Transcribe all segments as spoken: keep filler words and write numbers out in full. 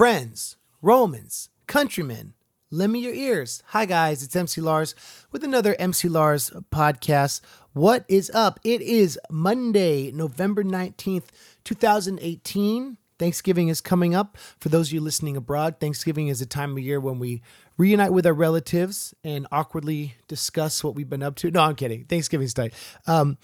friends, Romans, countrymen, lend me your ears. Hi guys, it's M C Lars with another M C Lars podcast. What is up? It is Monday, November nineteenth, twenty eighteen. Thanksgiving is coming up. For those of you listening abroad, Thanksgiving is a time of year when we reunite with our relatives and awkwardly discuss what we've been up to. No, I'm kidding. Thanksgiving's tight. Um,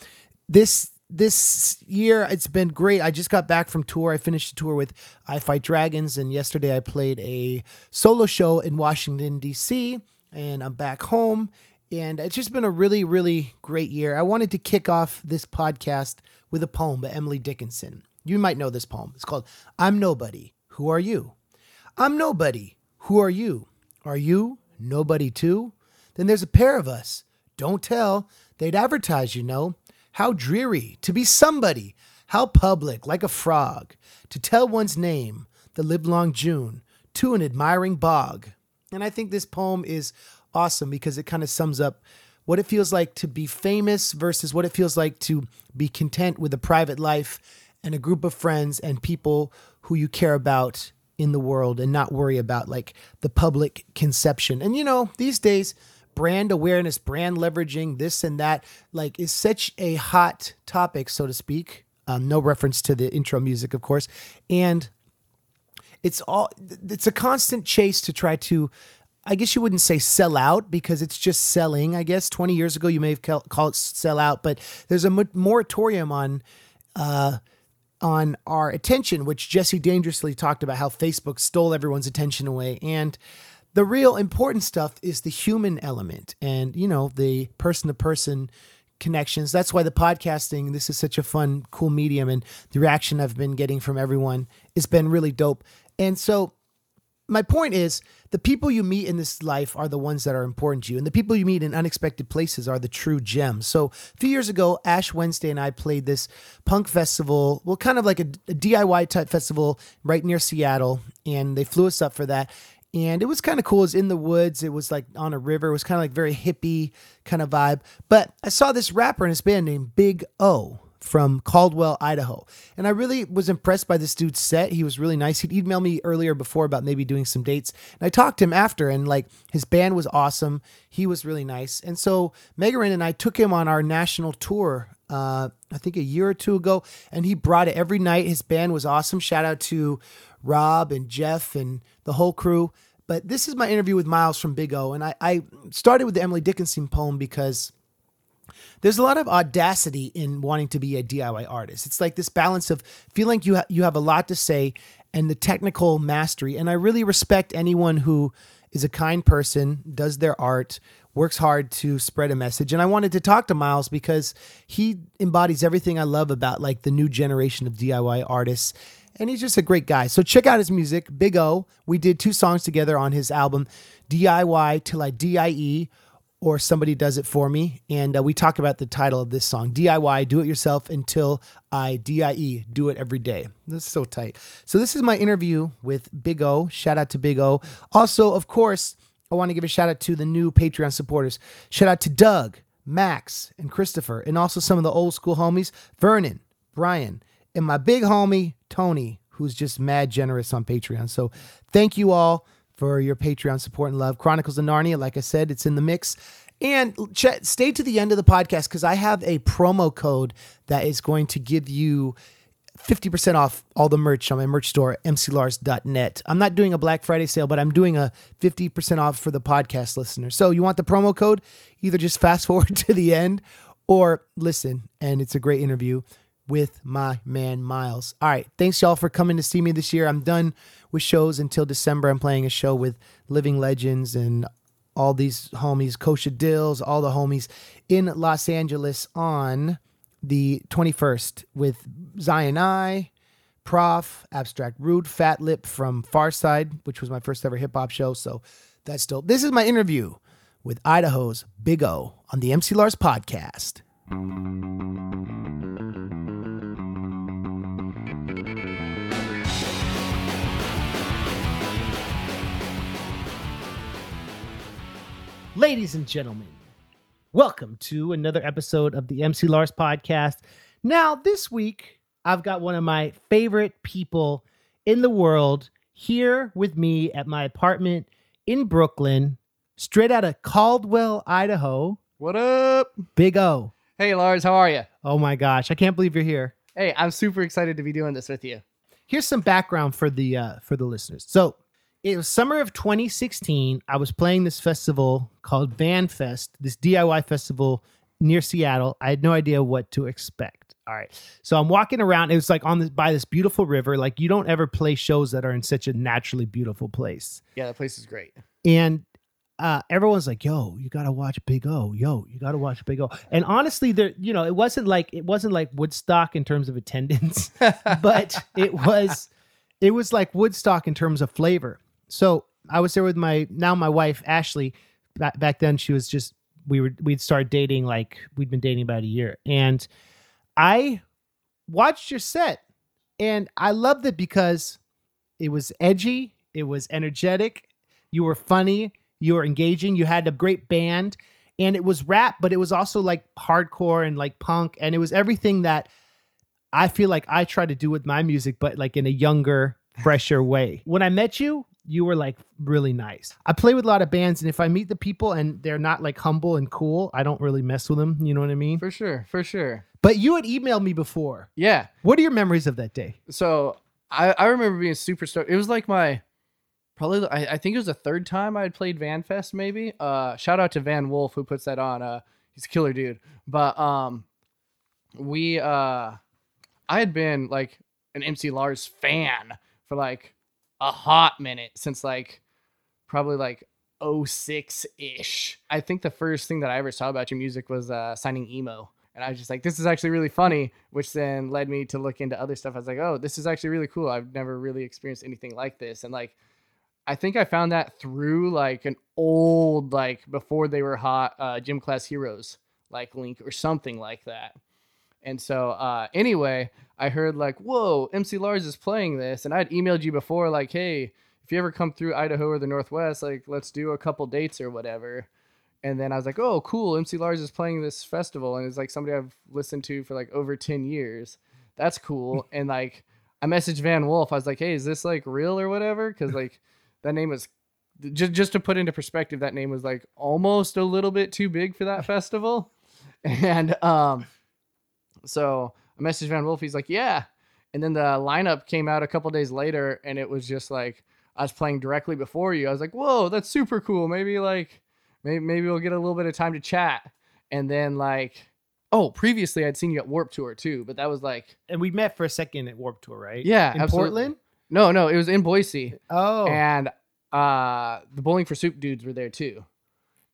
this This year, it's been great. I just got back from tour. I finished the tour with I Fight Dragons, and yesterday I played a solo show in Washington, D C, and I'm back home, and it's just been a really, really great year. I wanted to kick off this podcast with a poem by Emily Dickinson. You might know this poem. It's called, I'm Nobody, Who Are You? I'm nobody. Who are you? Are you nobody too? Then there's a pair of us. Don't tell. They'd advertise, you know. How dreary to be somebody, how public, like a frog, to tell one's name, the livelong June, to an admiring bog. And I think this poem is awesome because it kind of sums up what it feels like to be famous versus what it feels like to be content with a private life and a group of friends and people who you care about in the world and not worry about like the public conception. And you know, these days, brand awareness, brand leveraging, this and that, like, is such a hot topic, so to speak. Um, no reference to the intro music, of course. And it's all, it's a constant chase to try to, I guess you wouldn't say sell out because it's just selling, I guess. twenty years ago, you may have called it sell out, but there's a moratorium on, uh, on our attention, which Jesse Dangerously talked about how Facebook stole everyone's attention away. And the real important stuff is the human element and, you know, the person-to-person connections. That's why the podcasting, this is such a fun, cool medium, and the reaction I've been getting from everyone has been really dope. And so my point is the people you meet in this life are the ones that are important to you, and the people you meet in unexpected places are the true gems. So a few years ago, Ash Wednesday and I played this punk festival, well, kind of like a, a D I Y type festival right near Seattle, and they flew us up for that. And it was kind of cool. It was in the woods. It was like on a river. It was kind of like very hippie kind of vibe. But I saw this rapper in his band named Big O from Caldwell, Idaho. And I really was impressed by this dude's set. He was really nice. He'd emailed me earlier before about maybe doing some dates. And I talked to him after, and like his band was awesome. He was really nice. And so Mega Ran and I took him on our national tour uh, I think a year or two ago. And he brought it every night. His band was awesome. Shout out to Rob and Jeff and the whole crew. But this is my interview with Miles from Big O, and I, I started with the Emily Dickinson poem because there's a lot of audacity in wanting to be a D I Y artist. It's like this balance of feeling you ha- you have a lot to say and the technical mastery, and I really respect anyone who is a kind person, does their art, works hard to spread a message. And I wanted to talk to Miles because he embodies everything I love about like the new generation of D I Y artists. And he's just a great guy. So check out his music, Big O. We did two songs together on his album, D I Y Till I D I E, or Somebody Does It For Me. And uh, we talk about the title of this song, D I Y, Do It Yourself, Until I D I E, Do It Every Day. That's so tight. So this is my interview with Big O. Shout out to Big O. Also, of course, I want to give a shout out to the new Patreon supporters. Shout out to Doug, Max, and Christopher, and also some of the old school homies, Vernon, Brian, and my big homie, Tony, who's just mad generous on Patreon. So thank you all for your Patreon support and love. Chronicles of Narnia, like I said, it's in the mix. And ch- stay to the end of the podcast because I have a promo code that is going to give you fifty percent off all the merch on my merch store, m c lars dot net. I'm not doing a Black Friday sale, but I'm doing a fifty percent off for the podcast listeners. So you want the promo code? Either just fast forward to the end or listen, and it's a great interview with my man Miles. All right, thanks y'all for coming to see me this year. I'm done with shows until December. I'm playing a show with Living Legends and all these homies, Kosha Dills, all the homies in Los Angeles on the twenty-first with Zion I, Prof, Abstract Rude, Fat Lip from Farside, which was my first ever hip hop show. So that's dope. This is my interview with Idaho's Big O on the M C Lars podcast. Ladies and gentlemen, welcome to another episode of the M C Lars podcast. Now, this week, I've got one of my favorite people in the world. here with me at my apartment in Brooklyn, straight out of Caldwell, Idaho. What up? Big O. Hey, Lars, how are you? Oh my gosh, I can't believe you're here. Hey, I'm super excited to be doing this with you. Here's some background for the uh, for the listeners. So, it was summer of twenty sixteen. I was playing this festival called Van Fest, this D I Y festival near Seattle. I had no idea what to expect. All right, so I'm walking around. It was like on this by this beautiful river. Like you don't ever play shows that are in such a naturally beautiful place. Yeah, that place is great. And uh, everyone's like, "Yo, you gotta watch Big O. Yo, you gotta watch Big O." And honestly, there, you know, it wasn't like it wasn't like Woodstock in terms of attendance, but it was, it was like Woodstock in terms of flavor. So I was there with my now my wife Ashley. Ba- back then, she was just we were we'd started dating like we'd been dating about a year and. I watched your set and I loved it because it was edgy, it was energetic, you were funny, you were engaging, you had a great band, and it was rap, but it was also like hardcore and like punk, and it was everything that I feel like I try to do with my music, but like in a younger, fresher way. When I met you, you were like really nice. I play with a lot of bands, and if I meet the people and they're not like humble and cool, I don't really mess with them. You know what I mean? For sure, for sure. But you had emailed me before. Yeah. What are your memories of that day? So I, I remember being super stoked. It was like my, probably, I, I think it was the third time I had played Van Fest maybe. Uh, shout out to Van Wolf who puts that on. Uh, he's a killer dude. But um, we, uh, I had been like an M C Lars fan for like a hot minute since like probably like oh six ish. I think the first thing that I ever saw about your music was uh, Signing Emo. And I was just like, this is actually really funny, which then led me to look into other stuff. I was like, oh, this is actually really cool. I've never really experienced anything like this. And like, I think I found that through like an old, like before they were hot, uh, Gym Class Heroes, like link or something like that. And so uh, anyway, I heard like, whoa, M C Lars is playing this. And I'd emailed you before, like, hey, if you ever come through Idaho or the Northwest, like, let's do a couple dates or whatever. And then I was like, oh, cool. M C Lars is playing this festival. And it's like somebody I've listened to for like over ten years. That's cool. And like, I messaged Van Wolf. I was like, hey, is this like real or whatever? Cause like that name was just, just to put into perspective, that name was like almost a little bit too big for that festival. And um, so I messaged Van Wolf. He's like, yeah. And then the lineup came out a couple days later and it was just like, I was playing directly before you. I was like, whoa, that's super cool. Maybe like, Maybe maybe we'll get a little bit of time to chat. And then like, oh, previously I'd seen you at Warped Tour too, but that was like... And we met for a second at Warped Tour, right? Yeah. In absolutely. Portland? No, no, it was in Boise. Oh. And uh, the Bowling for Soup dudes were there too.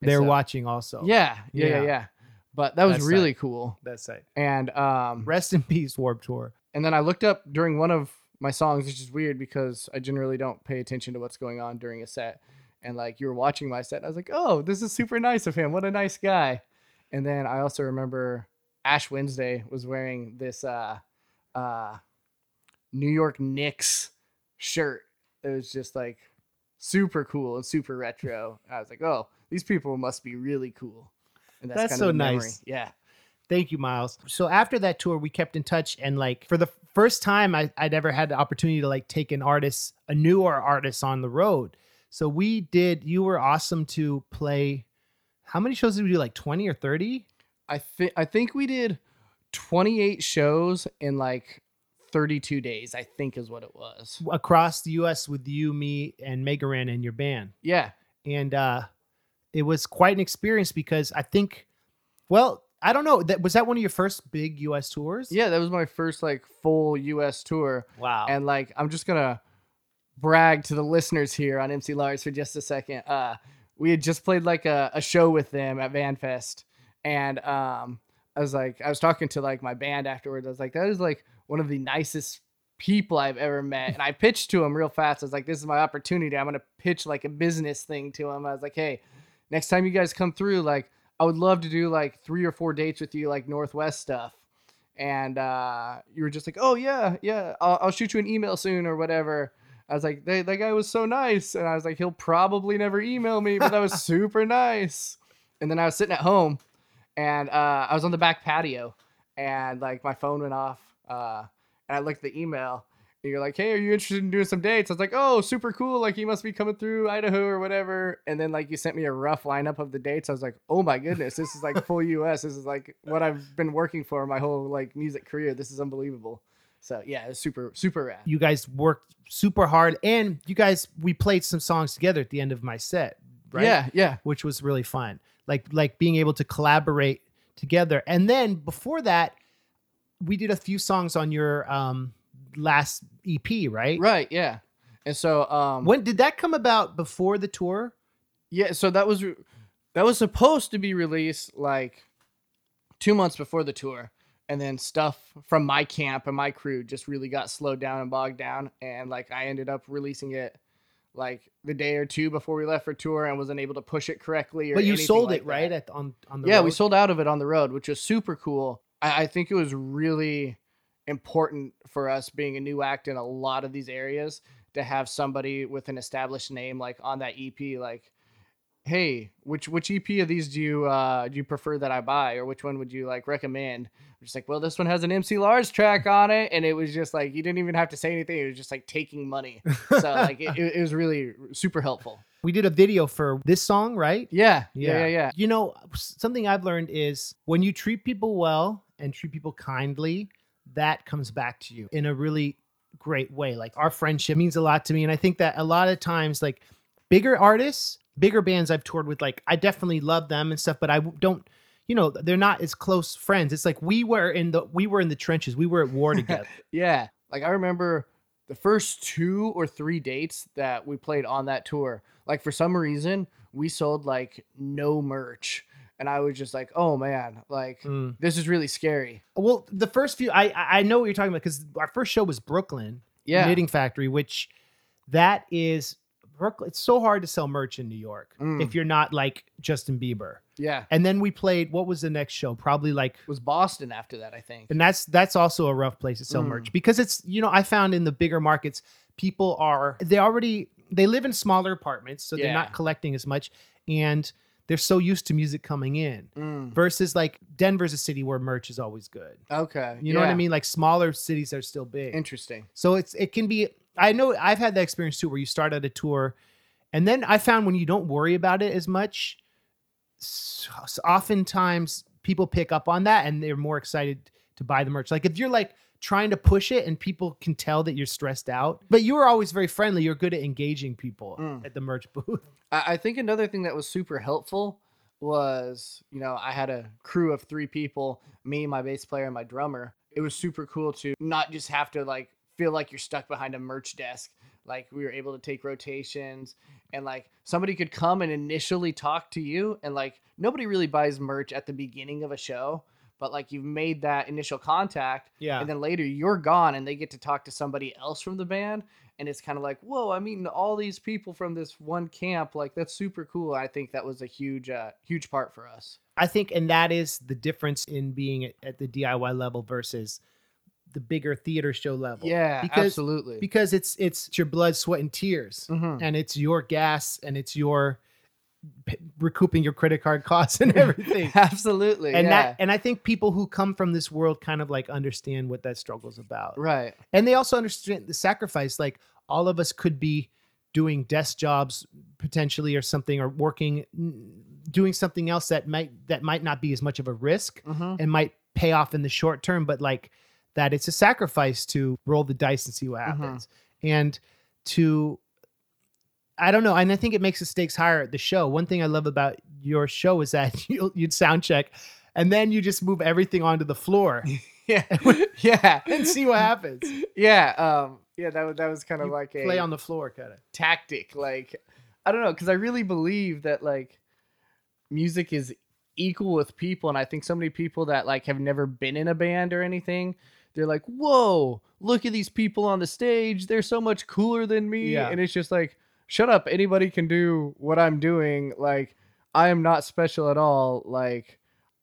And They're so, watching also. Yeah, yeah, yeah, yeah. yeah. But that was That's really tight. cool. That's right. And um, rest in peace, Warped Tour. And then I looked up during one of my songs, which is weird because I generally don't pay attention to what's going on during a set. And like you were watching my set, and I was like, oh, this is super nice of him. What a nice guy. And then I also remember Ash Wednesday was wearing this uh, uh, New York Knicks shirt. It was just like super cool and super retro. I was like, oh, these people must be really cool. And that's, that's kind so of nice. Memory. Yeah. Thank you, Miles. So after that tour, we kept in touch. And like for the first time I, I'd ever had the opportunity to like take an artist, a newer artist on the road. So we did, you were awesome to play. How many shows did we do? Like twenty or thirty? I think, I think we did twenty-eight shows in like thirty-two days, I think is what it was. Across the U S with you, me, and Mega Ran and your band. Yeah. And uh, it was quite an experience because I think, well, I don't know. That was that one of your first big U S tours? Yeah, that was my first like full U S tour. Wow. And like, I'm just going to brag to the listeners here on M C Lars for just a second. Uh, we had just played like a, a show with them at Van Fest. And um, I was like, I was talking to like my band afterwards. I was like, that is like one of the nicest people I've ever met. And I pitched to him real fast. I was like, this is my opportunity. I'm going to pitch like a business thing to him. I was like, hey, next time you guys come through, like, I would love to do like three or four dates with you, like Northwest stuff. And uh, you were just like, oh yeah, yeah. I'll, I'll shoot you an email soon or whatever. I was like, that guy was so nice. And I was like, he'll probably never email me, but that was super nice. And then I was sitting at home and uh, I was on the back patio and like my phone went off uh, and I looked at the email you're like, hey, are you interested in doing some dates? I was like, oh, super cool. Like, you must be coming through Idaho or whatever. And then, like, you sent me a rough lineup of the dates. I was like, oh, my goodness. This is, like, full U S. This is, like, what I've been working for my whole, like, music career. This is unbelievable. So, yeah, it was super, super rad. You guys worked super hard. And you guys, we played some songs together at the end of my set, right? Yeah, yeah. Which was really fun. Like, like being able to collaborate together. And then before that, we did a few songs on your um, last E P, right? Right, yeah. And so... Um, when did that come about? Before the tour? Yeah, so that was re- that was supposed to be released like two months before the tour. And then stuff from my camp and my crew just really got slowed down and bogged down. And like I ended up releasing it like the day or two before we left for tour and wasn't able to push it correctly. Or but you sold like it, that. right? At, on, on the yeah, road? We sold out of it on the road, which was super cool. I think it was really important for us being a new act in a lot of these areas to have somebody with an established name, like on that E P, like, hey, which, which E P of these do you, uh, do you prefer that I buy? Or which one would you like recommend? I'm just like, well, this one has an M C Lars track on it. And it was just like, you didn't even have to say anything. It was just like taking money. So like, it, it was really super helpful. We did a video for this song, right? Yeah, yeah. Yeah. Yeah. Yeah. You know, something I've learned is when you treat people well, and treat people kindly, that comes back to you in a really great way. Like our friendship means a lot to me. And I think that a lot of times, like bigger artists, bigger bands I've toured with, like I definitely love them and stuff, but I don't, you know, they're not as close friends. It's like we were in the, we were in the trenches. We were at war together. Yeah. Like I remember the first two or three dates that we played on that tour, like for some reason we sold like no merch. And I was just like, oh, man, like, mm. this is really scary. Well, the first few, I I know what you're talking about, because our first show was Brooklyn, yeah. Knitting Factory, which that is, Brooklyn. It's so hard to sell merch in New York mm. if you're not like Justin Bieber. Yeah. And then we played, what was the next show? Probably like. It was Boston after that, I think. And that's that's also a rough place to sell mm. merch, because it's, you know, I found in the bigger markets, people are, they already, they live in smaller apartments, so yeah. they're not collecting as much. And they're so used to music coming in mm. versus like Denver's a city where merch is always good. Okay. You know yeah. what I mean? Like smaller cities are still big. Interesting. So it's, it can be, I know I've had that experience too, where you start at a tour and then I found when you don't worry about it as much, so oftentimes people pick up on that and they're more excited to buy the merch. Like if you're like trying to push it and people can tell that you're stressed out, but you were always very friendly. You're good at engaging people mm. at the merch booth. I think another thing that was super helpful was, you know, I had a crew of three people, me, my bass player, and my drummer. It was super cool to not just have to like feel like you're stuck behind a merch desk. Like we were able to take rotations and like somebody could come and initially talk to you. And like nobody really buys merch at the beginning of a show, but like you've made that initial contact. Yeah. And then later you're gone and they get to talk to somebody else from the band. And it's kind of like, whoa, I'm meeting all these people from this one camp. Like, that's super cool. I think that was a huge, uh, huge part for us. I think, and that is the difference in being at, at the D I Y level versus the bigger theater show level. Yeah, because, absolutely. Because it's it's your blood, sweat, and tears. Mm-hmm. And it's your gas, and it's your p- recouping your credit card costs and everything. Absolutely, and yeah. that, and I think people who come from this world kind of like understand what that struggle's about. Right. And they also understand the sacrifice, like, all of us could be doing desk jobs potentially or something, or working, doing something else that might, that might not be as much of a risk mm-hmm. and might pay off in the short term, but like that it's a sacrifice to roll the dice and see what happens. Mm-hmm. And to, I don't know. And I think it makes the stakes higher at the show. One thing I love about your show is that you, you'd sound check and then you just move everything onto the floor. Yeah. Yeah. And see what happens. Yeah. Um, Yeah, that was, that was kind of you like a play on the floor kind of tactic. Like, I don't know, because I really believe that like music is equal with people. And I think so many people that like have never been in a band or anything, they're like, whoa, look at these people on the stage. They're so much cooler than me. Yeah. And it's just like, shut up. Anybody can do what I'm doing. Like, I am not special at all. Like,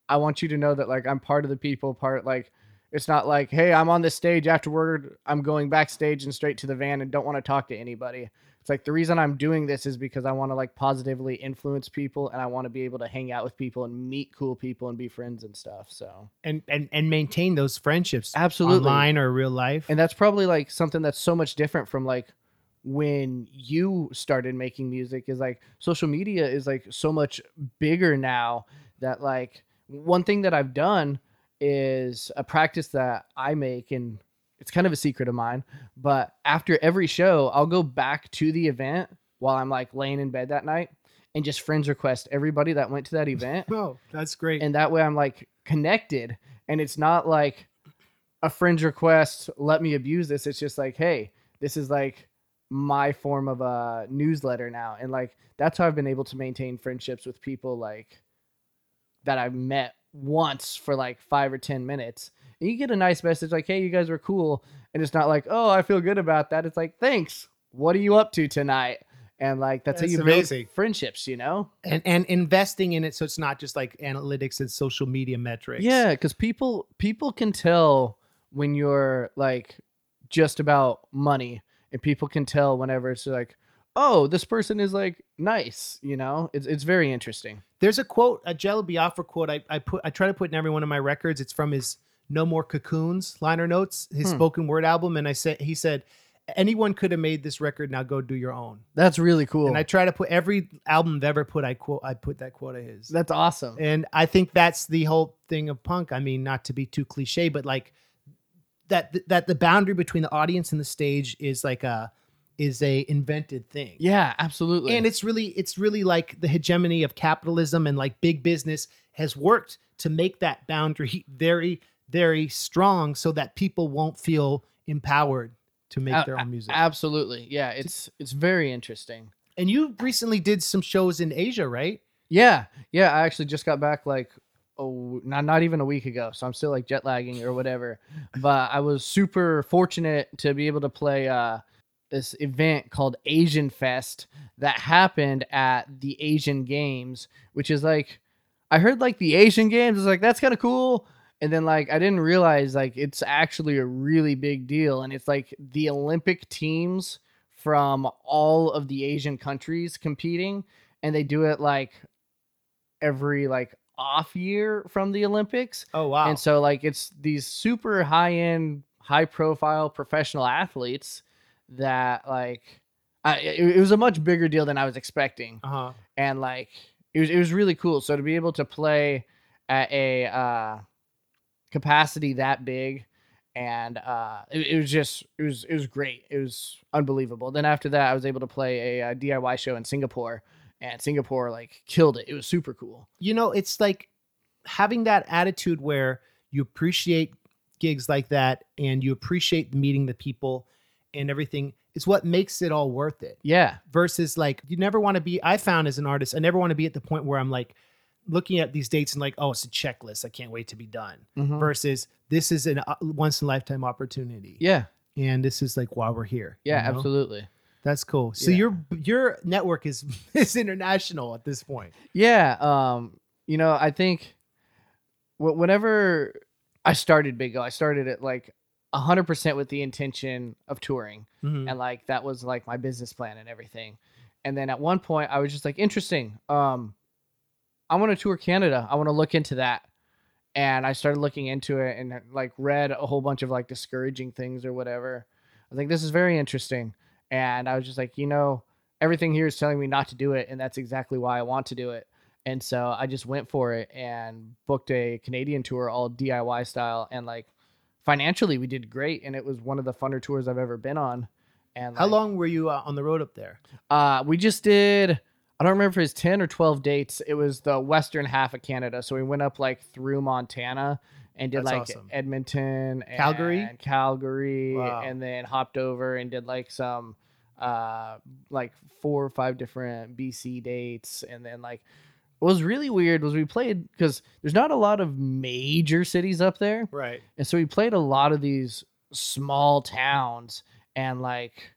I want you to know that like I'm part of the people, part like It's not like, hey, I'm on this stage afterward, I'm going backstage and straight to the van and don't want to talk to anybody. It's like, the reason I'm doing this is because I want to like positively influence people, and I want to be able to hang out with people and meet cool people and be friends and stuff. So and and, and maintain those friendships. Absolutely. Online or real life. And that's probably like something that's so much different from like when you started making music, is like social media is like so much bigger now that like one thing that I've done is a practice that I make, and it's kind of a secret of mine, but after every show, I'll go back to the event while I'm like laying in bed that night and just friends request everybody that went to that event. Oh, that's great. And that way I'm like connected, and it's not like a friend's request, let me abuse this. It's just like, hey, this is like my form of a newsletter now. And like, that's how I've been able to maintain friendships with people like that I've met once for like five or ten minutes, and you get a nice message like, hey, you guys were cool. And it's not like, oh, I feel good about that. It's like, thanks, what are you up to tonight? And like, that's, that's how you amazing. Build friendships, you know, and and investing in it. So it's not just like analytics and social media metrics. Yeah. Cause people, people can tell when you're like just about money, and people can tell whenever it's like, oh, this person is like nice, you know. It's it's very interesting. There's a quote, a Jello Biafra quote I, I put I try to put in every one of my records. It's from his No More Cocoons liner notes, his hmm. spoken word album, and I said he said, anyone could have made this record, now go do your own. That's really cool. And I try to put every album I've ever put, I quote I put that quote of his. That's awesome. And I think that's the whole thing of punk. I mean, not to be too cliche, but like that that the boundary between the audience and the stage is like a is a invented thing. Yeah, absolutely. And it's really, it's really like the hegemony of capitalism and like big business has worked to make that boundary very, very strong so that people won't feel empowered to make uh, their own music. Absolutely. Yeah. It's, it's very interesting. And you recently did some shows in Asia, right? Yeah. Yeah. I actually just got back like, oh, not, not even a week ago. So I'm still like jet lagging or whatever, but I was super fortunate to be able to play, uh, this event called Asian Fest that happened at the Asian Games, which is like, I heard like the Asian Games is like, that's kind of cool. And then like, I didn't realize like, it's actually a really big deal. And it's like the Olympic teams from all of the Asian countries competing. And they do it like every like off year from the Olympics. Oh, wow. And so like, it's these super high end, high profile professional athletes that like I, it, it was a much bigger deal than I was expecting. Uh-huh. And like it was it was really cool. So to be able to play at a uh capacity that big, and uh it, it was just it was it was great. It was unbelievable. Then after that I was able to play a, a D I Y show in Singapore, and Singapore like killed it. It was super cool. You know, it's like having that attitude where you appreciate gigs like that and you appreciate meeting the people and everything is what makes it all worth it. Yeah. Versus like, you never want to be, I found as an artist, I never want to be at the point where I'm like looking at these dates and like, oh, it's a checklist, I can't wait to be done. Mm-hmm. Versus this is a uh, once in a lifetime opportunity. Yeah. And this is like why we're here. Yeah, you know? Absolutely. That's cool. So yeah. your, your network is, is international at this point. Yeah. Um, you know, I think w- whenever I started Big O, I started at like, one hundred percent with the intention of touring. Mm-hmm. And like that was like my business plan and everything. And then at one point I was just like, interesting, um I want to tour Canada, I want to look into that. And I started looking into it and like read a whole bunch of like discouraging things or whatever. I was like, this is very interesting. And I was just like, you know, everything here is telling me not to do it, and that's exactly why I want to do it. And so I just went for it and booked a Canadian tour all D I Y style, and like financially we did great, and it was one of the funner tours I've ever been on. And like, how long were you uh, on the road up there? Uh we just did, I don't remember if it was ten or twelve dates. It was the western half of Canada, so we went up like through Montana and did That's like awesome. Edmonton and Calgary Calgary wow. And then hopped over and did like some uh like four or five different B C dates. And then like what was really weird was we played, because there's not a lot of major cities up there. Right. And so we played a lot of these small towns, and like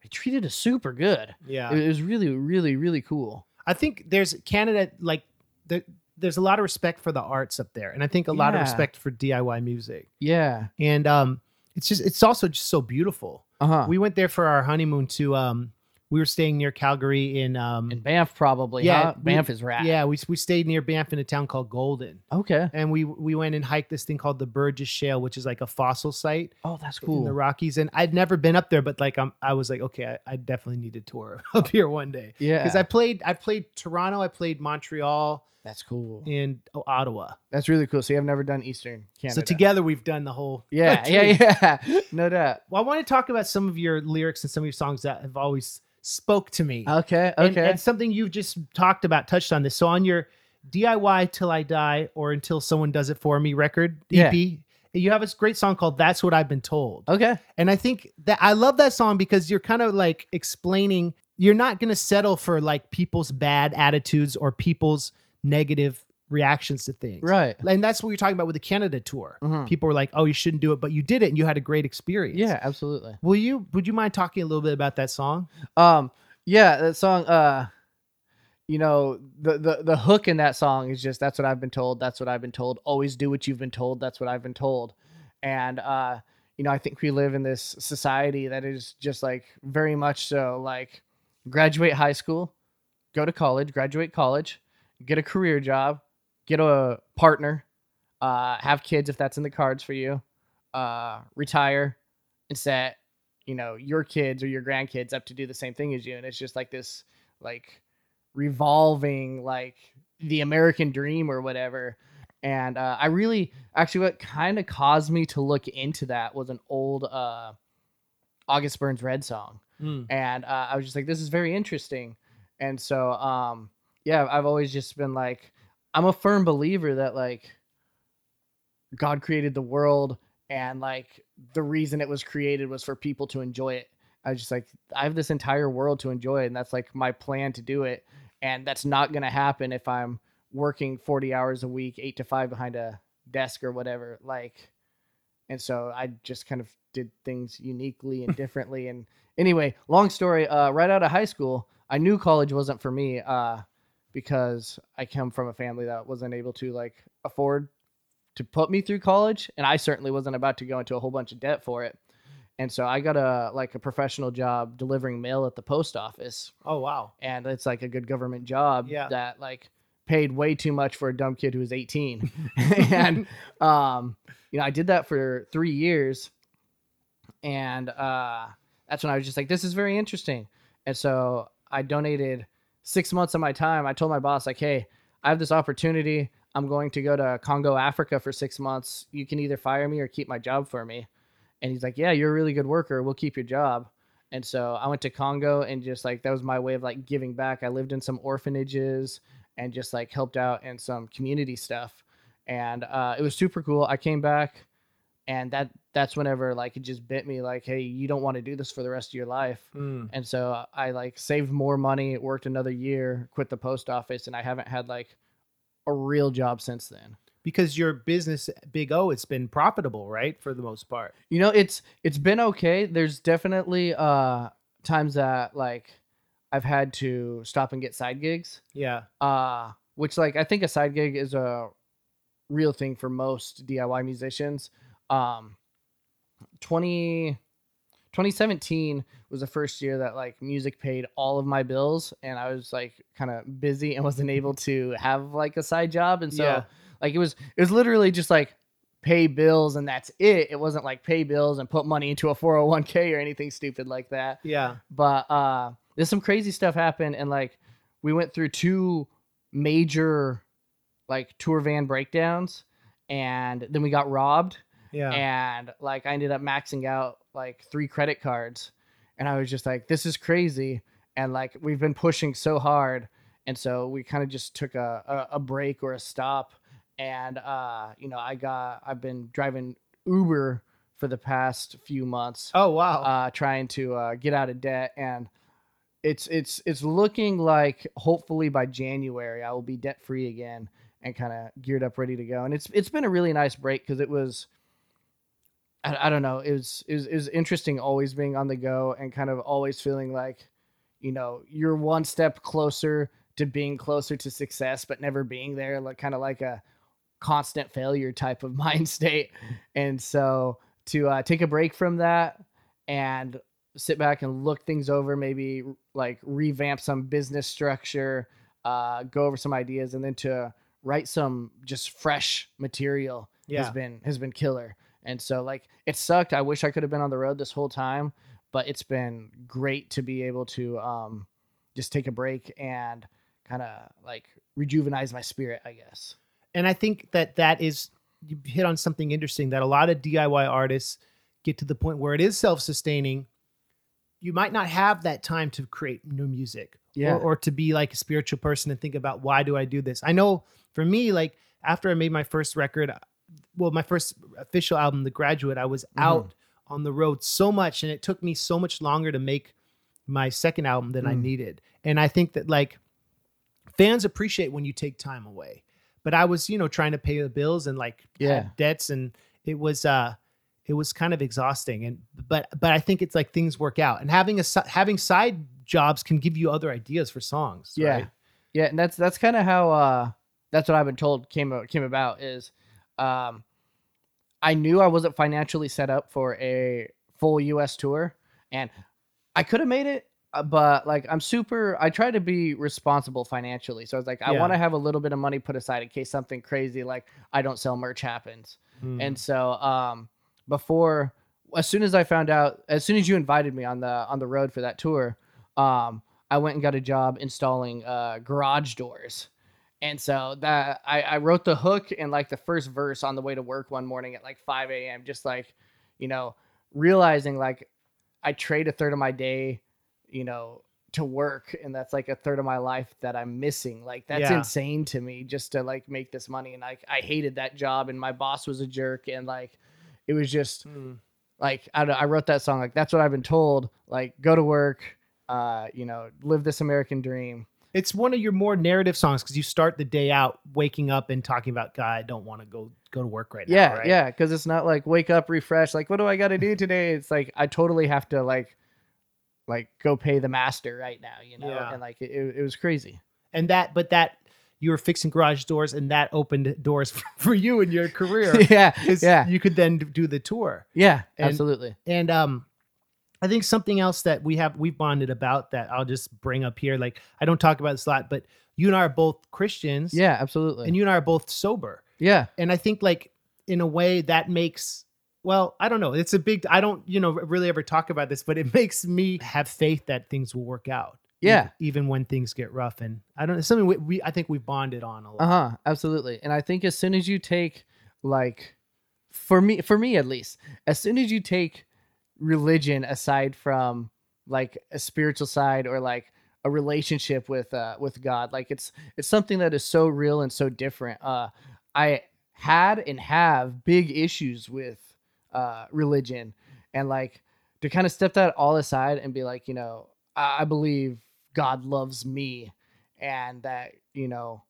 they treated us super good. Yeah. It was really, really, really cool. I think there's Canada, like the, there's a lot of respect for the arts up there, and I think a lot yeah. of respect for D I Y music. Yeah, and um, it's just it's also just so beautiful. Uh-huh. We went there for our honeymoon to um, we were staying near Calgary in um in Banff probably. Yeah, huh? Banff we, is rad. Yeah, we we stayed near Banff in a town called Golden. Okay, and we we went and hiked this thing called the Burgess Shale, which is like a fossil site. Oh, that's cool. In the Rockies, and I'd never been up there, but like I'm, I was like, okay, I, I definitely need a tour up here one day. Yeah, because I played I played Toronto, I played Montreal. That's cool. And oh, Ottawa. That's really cool. So you have never done Eastern Canada. So together we've done the whole Yeah, country. yeah, yeah. No doubt. Well, I want to talk about some of your lyrics and some of your songs that have always spoke to me. Okay, okay. And, and something you've just talked about, touched on this. So on your D I Y Till I Die or Until Someone Does It For Me record, E P, yeah. you have a great song called That's What I've Been Told. Okay. And I think that I love that song because you're kind of like explaining, you're not going to settle for like people's bad attitudes or people's negative reactions to things, right? And that's what you're talking about with the Canada tour. Mm-hmm. People were like, "Oh, you shouldn't do it," but you did it, and you had a great experience. Yeah, absolutely. Will you? Would you mind talking a little bit about that song? Um, yeah, that song. Uh, you know, the the the hook in that song is just that's what I've been told. That's what I've been told. Always do what you've been told. That's what I've been told. And uh, you know, I think we live in this society that is just like very much so like graduate high school, go to college, graduate college. Get a career job, get a partner, uh, have kids if that's in the cards for you, uh, retire and set, you know, your kids or your grandkids up to do the same thing as you. And it's just like this, like revolving, like the American dream or whatever. And, uh, I really actually what kind of caused me to look into that was an old, uh, August Burns Red song. Mm. And, uh, I was just like, this is very interesting. And so, um, yeah, I've always just been like, I'm a firm believer that like God created the world and like the reason it was created was for people to enjoy it. I was just like, I have this entire world to enjoy it, and that's like my plan to do it. And that's not going to happen if I'm working forty hours a week, eight to five behind a desk or whatever. Like, and so I just kind of did things uniquely and differently. And anyway, long story, uh, right out of high school, I knew college wasn't for me. Uh, because I come from a family that wasn't able to like afford to put me through college. And I certainly wasn't about to go into a whole bunch of debt for it. And so I got a, like a professional job delivering mail at the post office. Oh, wow. And it's like a good government job yeah. that like paid way too much for a dumb kid who was eighteen. And, um, you know, I did that for three years and, uh, that's when I was just like, this is very interesting. And so I donated six months of my time. I told my boss, like, hey, I have this opportunity. I'm going to go to Congo, Africa for six months. You can either fire me or keep my job for me. And he's like, yeah, you're a really good worker. We'll keep your job. And so I went to Congo and just like, that was my way of like giving back. I lived in some orphanages and just like helped out in some community stuff. And uh, it was super cool. I came back and that that's whenever like it just bit me like, hey, you don't want to do this for the rest of your life. Mm. And so I like saved more money, worked another year, quit the post office. And I haven't had like a real job since then. Because your business, Big O, it's been profitable, right? For the most part. You know, it's, it's been okay. There's definitely uh, times that like I've had to stop and get side gigs. Yeah. Uh, which like, I think a side gig is a real thing for most D I Y musicians. Um, twenty, twenty seventeen was the first year that like music paid all of my bills and I was like kind of busy and wasn't able to have like a side job. And so yeah. like it was, it was literally just like pay bills and that's it. It wasn't like pay bills and put money into a four oh one k or anything stupid like that. Yeah. But, uh, there's some crazy stuff happened. And like, we went through two major like tour van breakdowns and then we got robbed. Yeah. And like, I ended up maxing out like three credit cards and I was just like, this is crazy. And like, we've been pushing so hard. And so we kind of just took a, a, a break or a stop. And, uh, you know, I got, I've been driving Uber for the past few months. Oh, wow. Uh, trying to, uh, get out of debt. And it's, it's, it's looking like hopefully by January, I will be debt free again and kind of geared up, ready to go. And it's, it's been a really nice break because it was, I don't know. It was, it was it was interesting always being on the go and kind of always feeling like, you know, you're one step closer to being closer to success, but never being there, like kind of like a constant failure type of mind state. And so to uh, take a break from that and sit back and look things over, maybe like revamp some business structure, uh, go over some ideas, and then to write some just fresh material yeah. has been, has been killer. And so like, it sucked. I wish I could have been on the road this whole time, but it's been great to be able to, um, just take a break and kind of like rejuvenize my spirit, I guess. And I think that that is, you hit on something interesting, that a lot of D I Y artists get to the point where it is self-sustaining. You might not have that time to create new music yeah. or, or to be like a spiritual person and think about, why do I do this? I know for me, like after I made my first record, well, my first official album, The Graduate, I was out mm-hmm. on the road so much, and it took me so much longer to make my second album than mm-hmm. I needed. And I think that like fans appreciate when you take time away, but I was, you know, trying to pay the bills and like yeah. debts, and it was, uh, it was kind of exhausting. And, but, but I think it's like things work out, and having a, having side jobs can give you other ideas for songs. Yeah. Right? Yeah. And that's, that's kind of how, uh, That's What I've Been Told came, came about is, um, I knew I wasn't financially set up for a full U S tour, and I could have made it, but like, I'm super, I try to be responsible financially. So I was like, I yeah. want to have a little bit of money put aside in case something crazy, like I don't sell merch, happens. Mm. And so, um, before, as soon as I found out, as soon as you invited me on the on the road for that tour, um, I went and got a job installing uh, garage doors. And so that I, I wrote the hook and like the first verse on the way to work one morning at like five a.m. Just like, you know, realizing like I trade a third of my day, you know, to work, and that's like a third of my life that I'm missing. Like that's yeah. insane to me, just to like make this money. And like I hated that job, and my boss was a jerk, and like. It was just mm. like, I, I wrote that song, like, that's what I've been told, like, go to work, uh, you know, live this American dream. It's one of your more narrative songs, because you start the day out waking up and talking about, God, I don't want to go go to work right yeah, now. Right? Yeah, yeah, because it's not like wake up, refresh, like, what do I got to do today? It's like, I totally have to, like, like go pay the master right now, you know? Yeah. And, like, it, it was crazy. And that, but that, you were fixing garage doors, and that opened doors for you in your career. yeah, yeah. You could then do the tour. Yeah, and, absolutely. And um, I think something else that we have, we've bonded about that I'll just bring up here. Like, I don't talk about this a lot, but you and I are both Christians. Yeah, absolutely. And you and I are both sober. Yeah. And I think like in a way that makes, well, I don't know. It's a big, I don't, you know, really ever talk about this, but it makes me have faith that things will work out. Yeah. Even when things get rough. And I don't know, something we, we I think we bonded on a lot. Uh-huh. Absolutely. And I think as soon as you take like, for me, for me, at least, as soon as you take religion aside from like a spiritual side or like a relationship with, uh, with God, like it's, it's something that is so real and so different. Uh, I had and have big issues with, uh, religion, and like to kind of step that all aside and be like, you know, I believe God loves me, and that, you know,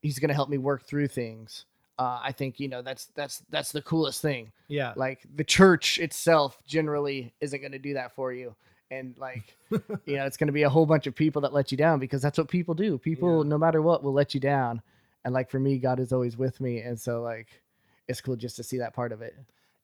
he's going to help me work through things. Uh, I think, you know, that's, that's, that's the coolest thing. Yeah. Like the church itself generally isn't going to do that for you. And like, you know, it's going to be a whole bunch of people that let you down, because that's what people do. People, yeah. no matter what, will let you down. And like, for me, God is always with me. And so like, it's cool just to see that part of it.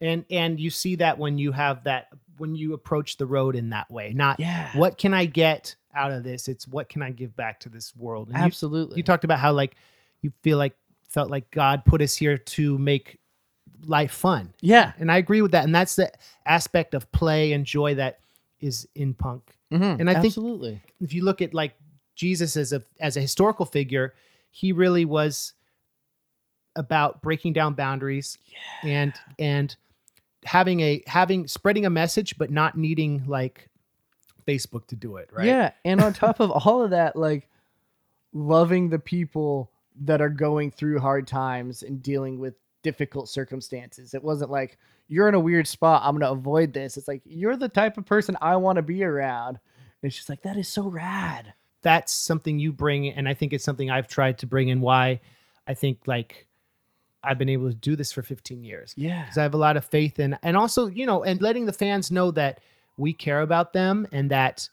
And and you see that when you have that, when you approach the road in that way, not yeah. what can I get out of this? It's what can I give back to this world? And absolutely. You, you talked about how like you feel like felt like God put us here to make life fun. Yeah. And I agree with that. And that's the aspect of play and joy that is in punk. Mm-hmm. And I absolutely. think if you look at like Jesus as a as a historical figure, he really was about breaking down boundaries yeah. and and having a having spreading a message, but not needing like Facebook to do it, right? Yeah. And on top of all of that, like loving the people that are going through hard times and dealing with difficult circumstances. It wasn't like, you're in a weird spot, I'm gonna avoid this. It's like, you're the type of person I want to be around. And it's just like, that is so rad. That's something you bring, and I think it's something I've tried to bring, and why I think like I've been able to do this for fifteen years. Yeah. Because I have a lot of faith in, and also, you know, and letting the fans know that we care about them, and that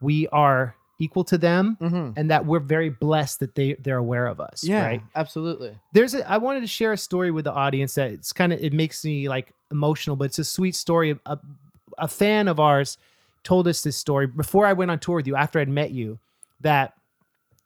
we are equal to them, mm-hmm. and that we're very blessed that they they're aware of us. Yeah, right? Absolutely. There's a, I wanted to share a story with the audience that it's kind of, it makes me like emotional, but it's a sweet story. A, a fan of ours told us this story before I went on tour with you, after I'd met you, that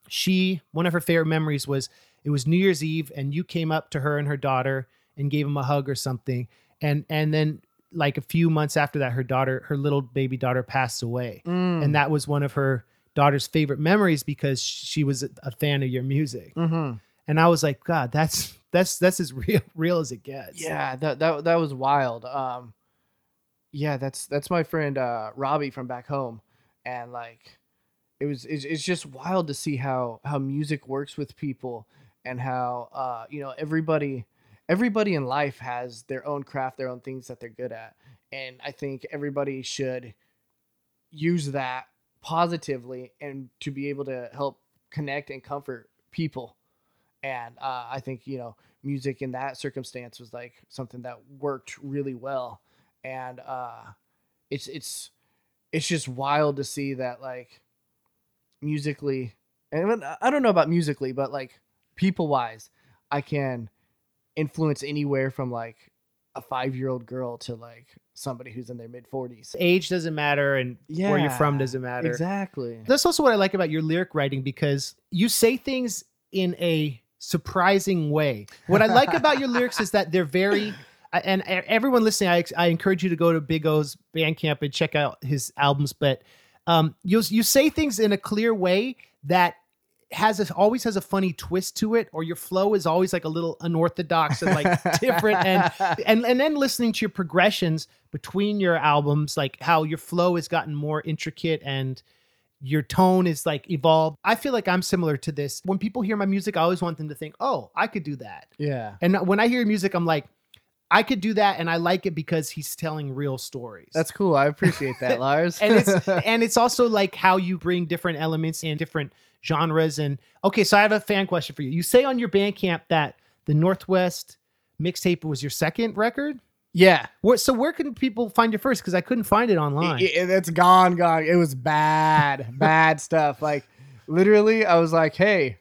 she, one of her favorite memories was, it was New Year's Eve and you came up to her and her daughter and gave them a hug or something. And, and then like a few months after that, her daughter, her little baby daughter passed away. Mm. And that was one of her daughter's favorite memories because she was a fan of your music. Mm-hmm. And I was like, God, that's, that's, that's as real, real as it gets. Yeah. That, that, that was wild. Um, yeah, that's, that's my friend, uh, Robbie from back home. And like, it was, it's, it's just wild to see how, how music works with people. And how, uh, you know, everybody, everybody in life has their own craft, their own things that they're good at. And I think everybody should use that positively and to be able to help connect and comfort people. And uh, I think, you know, music in that circumstance was like something that worked really well. And uh, it's, it's, it's just wild to see that like musically, and I don't know about musically, but like, people wise, I can influence anywhere from like a five-year-old girl to like somebody who's in their mid forties. Age doesn't matter, and yeah, where you're from doesn't matter. Exactly. That's also what I like about your lyric writing, because you say things in a surprising way. What I like about your lyrics is that they're very, and everyone listening, I, I encourage you to go to Big O's Bandcamp and check out his albums, but um, you you say things in a clear way that has a, always has a funny twist to it, or your flow is always like a little unorthodox and like different, and, and and then listening to your progressions between your albums, like how your flow has gotten more intricate and your tone is like evolved. I feel like I'm similar to this. When people hear my music, I always want them to think, oh, I could do that. Yeah. And when I hear music, I'm like, I could do that, and I like it because he's telling real stories. That's cool. I appreciate that, Lars. And it's and it's also like how you bring different elements and different genres. And okay, so I have a fan question for you. You say on your Bandcamp that the Northwest Mixtape was your second record. Yeah. Where, so where can people find your first? Because I couldn't find it online. It, it, it's gone, gone. It was bad, bad stuff. Like literally, I was like, hey,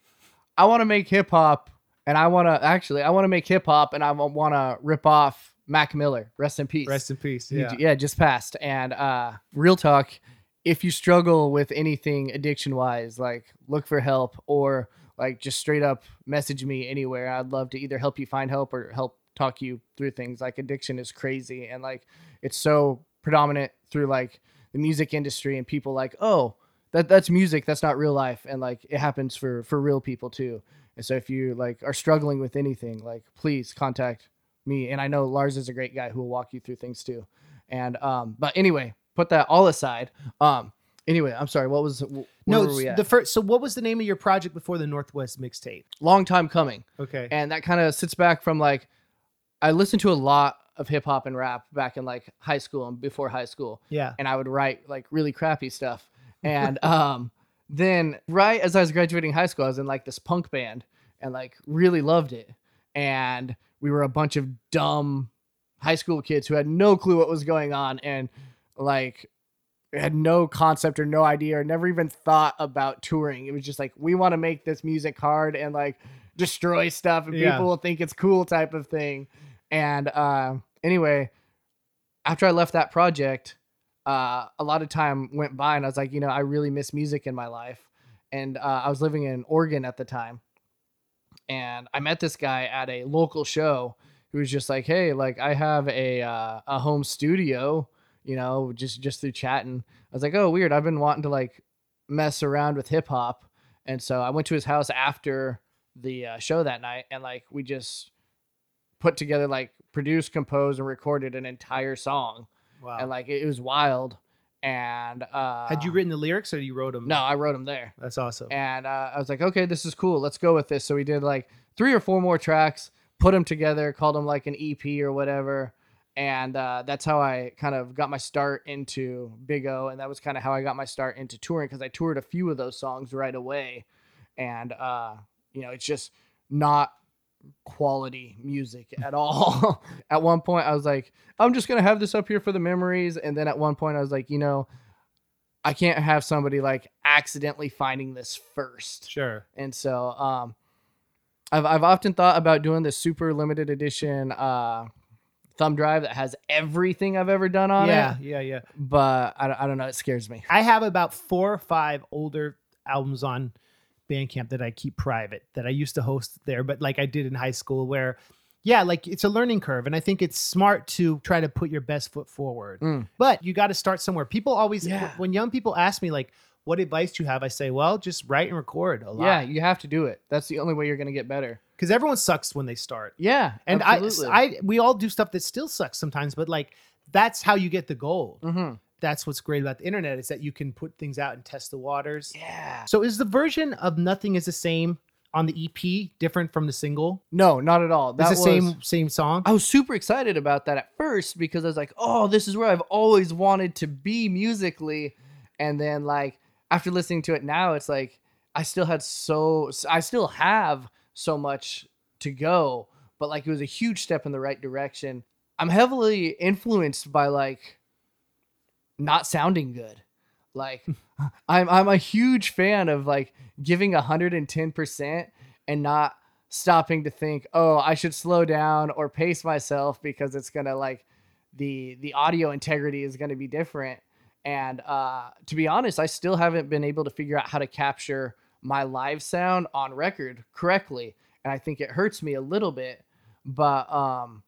I want to make hip hop. And I want to actually, I want to make hip hop, and I want to rip off Mac Miller. Rest in peace. Rest in peace. Yeah. He, yeah. Just passed. And uh, real talk, if you struggle with anything addiction wise, like look for help, or like just straight up message me anywhere. I'd love to either help you find help or help talk you through things. Like addiction is crazy. And like, it's so predominant through like the music industry, and people like, oh, that that's music. That's not real life. And like, it happens for, for real people too. And so if you like are struggling with anything, like please contact me. And I know Lars is a great guy who will walk you through things too. And um, but anyway, put that all aside. Um, anyway, I'm sorry. What was where no were we at? The first? So what was the name of your project before the Northwest Mixtape? Long Time Coming. Okay. And that kind of sits back from like I listened to a lot of hip hop and rap back in like high school and before high school. Yeah. And I would write like really crappy stuff. And um. Then right as I was graduating high school, I was in like this punk band and like really loved it. And we were a bunch of dumb high school kids who had no clue what was going on and like had no concept or no idea or never even thought about touring. It was just like, we want to make this music hard and like destroy stuff and yeah. people will think it's cool type of thing. And uh, anyway, after I left that project, Uh, a lot of time went by and I was like, you know, I really miss music in my life. And uh, I was living in Oregon at the time. And I met this guy at a local show who was just like, hey, like I have a, uh, a home studio, you know, just, just through chatting. I was like, oh, weird. I've been wanting to like mess around with hip hop. And so I went to his house after the uh, show that night. And like, we just put together, like produced, composed and recorded an entire song. Wow. And like, it was wild. And, uh, had you written the lyrics or you wrote them? No, I wrote them there. That's awesome. And, uh, I was like, okay, this is cool. Let's go with this. So we did like three or four more tracks, put them together, called them like an E P or whatever. And, uh, that's how I kind of got my start into Big O. And that was kind of how I got my start into touring. Cause I toured a few of those songs right away. And, uh, you know, it's just not quality music at all. At one point I was like, I'm just gonna have this up here for the memories. And then at one point I was like, you know, I can't have somebody like accidentally finding this first. Sure. And so um, I've I've often thought about doing this super limited edition uh, thumb drive that has everything I've ever done on yeah, it. Yeah, yeah, yeah. But I, I don't know. It scares me. I have about four or five older albums on Bandcamp that I keep private that I used to host there, but like I did in high school where... Yeah, like it's a learning curve. And I think it's smart to try to put your best foot forward. Mm. But you got to start somewhere. People always, yeah. w- when young people ask me, like, what advice do you have? I say, well, just write and record a lot. Yeah, you have to do it. That's the only way you're going to get better. Because everyone sucks when they start. Yeah, and absolutely. I, I, we all do stuff that still sucks sometimes. But like, that's how you get the gold. Mm-hmm. That's what's great about the internet is that you can put things out and test the waters. Yeah. So is the version of Nothing Is the Same on the E P different from the single? No, not at all. That's the was, same same song. I was super excited about that at first because I was like, oh, this is where I've always wanted to be musically. And then like after listening to it now, it's like I still had so I still have so much to go, but like it was a huge step in the right direction. I'm heavily influenced by like not sounding good. Like I'm I'm a huge fan of like giving one hundred ten percent and not stopping to think, oh, I should slow down or pace myself because it's going to like the the audio integrity is going to be different. And uh, to be honest, I still haven't been able to figure out how to capture my live sound on record correctly. And I think it hurts me a little bit. But um,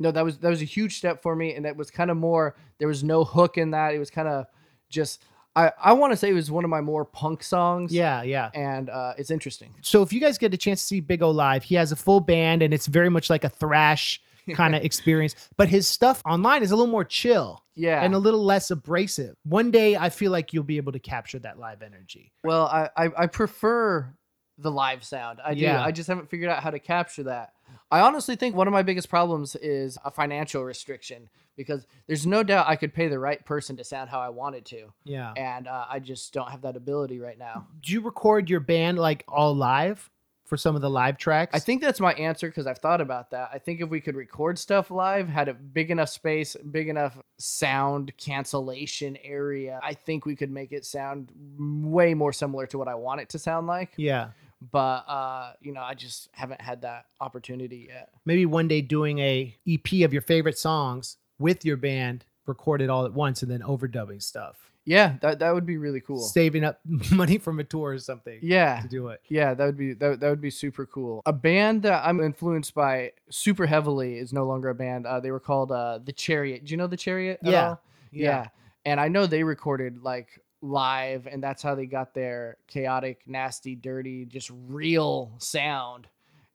no, that was that was a huge step for me. And that was kind of more, there was no hook in that. It was kind of just... I, I want to say it was one of my more punk songs. Yeah, yeah. And uh, it's interesting. So if you guys get a chance to see Big O live, he has a full band and it's very much like a thrash kind of experience. But his stuff online is a little more chill. Yeah. And a little less abrasive. One day I feel like you'll be able to capture that live energy. Well, I, I, I prefer the live sound. I do. Yeah. I just haven't figured out how to capture that. I honestly think one of my biggest problems is a financial restriction because there's no doubt I could pay the right person to sound how I wanted to. Yeah. And uh, I just don't have that ability right now. Do you record your band like all live for some of the live tracks? I think that's my answer because I've thought about that. I think if we could record stuff live, had a big enough space, big enough sound cancellation area, I think we could make it sound way more similar to what I want it to sound like. Yeah. But, uh, you know, I just haven't had that opportunity yet. Maybe one day doing a E P of your favorite songs with your band, recorded all at once and then overdubbing stuff. Yeah, that that would be really cool. Saving up money from a tour or something. Yeah. To do it. Yeah, that would be that, that would be super cool. A band that I'm influenced by super heavily is no longer a band. Uh, they were called uh, The Chariot. Do you know The Chariot at yeah. all? Yeah. Yeah. And I know they recorded like... live, and that's how they got their chaotic, nasty, dirty, just real sound.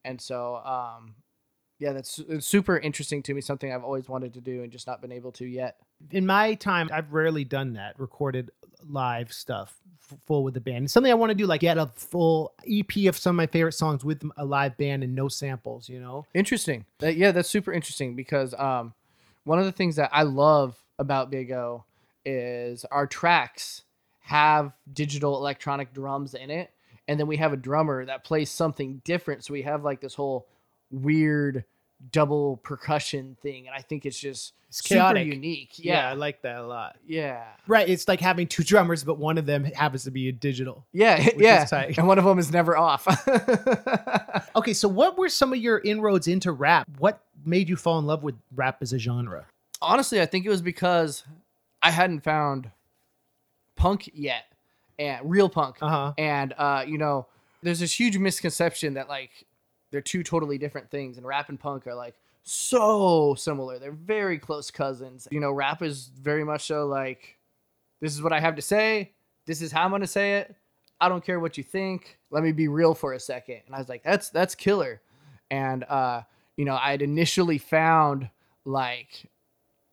And so um yeah, that's it's super interesting to me, something I've always wanted to do and just not been able to yet. In my time, I've rarely done that, recorded live stuff f- full with the band. It's something I want to do, like get a full E P of some of my favorite songs with a live band and no samples, you know. Interesting. Uh, yeah, that's super interesting because um one of the things that I love about Big O is our tracks have digital electronic drums in it, and then we have a drummer that plays something different, so we have like this whole weird double percussion thing, and I think it's just it's chaotic. Super unique. Yeah. yeah I like that a lot. Yeah, right, it's like having two drummers but one of them happens to be a digital. Yeah, yeah, and one of them is never off. Okay, so what were some of your inroads into rap? What made you fall in love with rap as a genre? Honestly, I think it was because I hadn't found punk yet, and real punk. Uh-huh. And, uh, you know, there's this huge misconception that, like, they're two totally different things. And rap and punk are, like, so similar. They're very close cousins. You know, rap is very much so, like, this is what I have to say. This is how I'm going to say it. I don't care what you think. Let me be real for a second. And I was like, that's that's killer. And, uh, you know, I had initially found, like...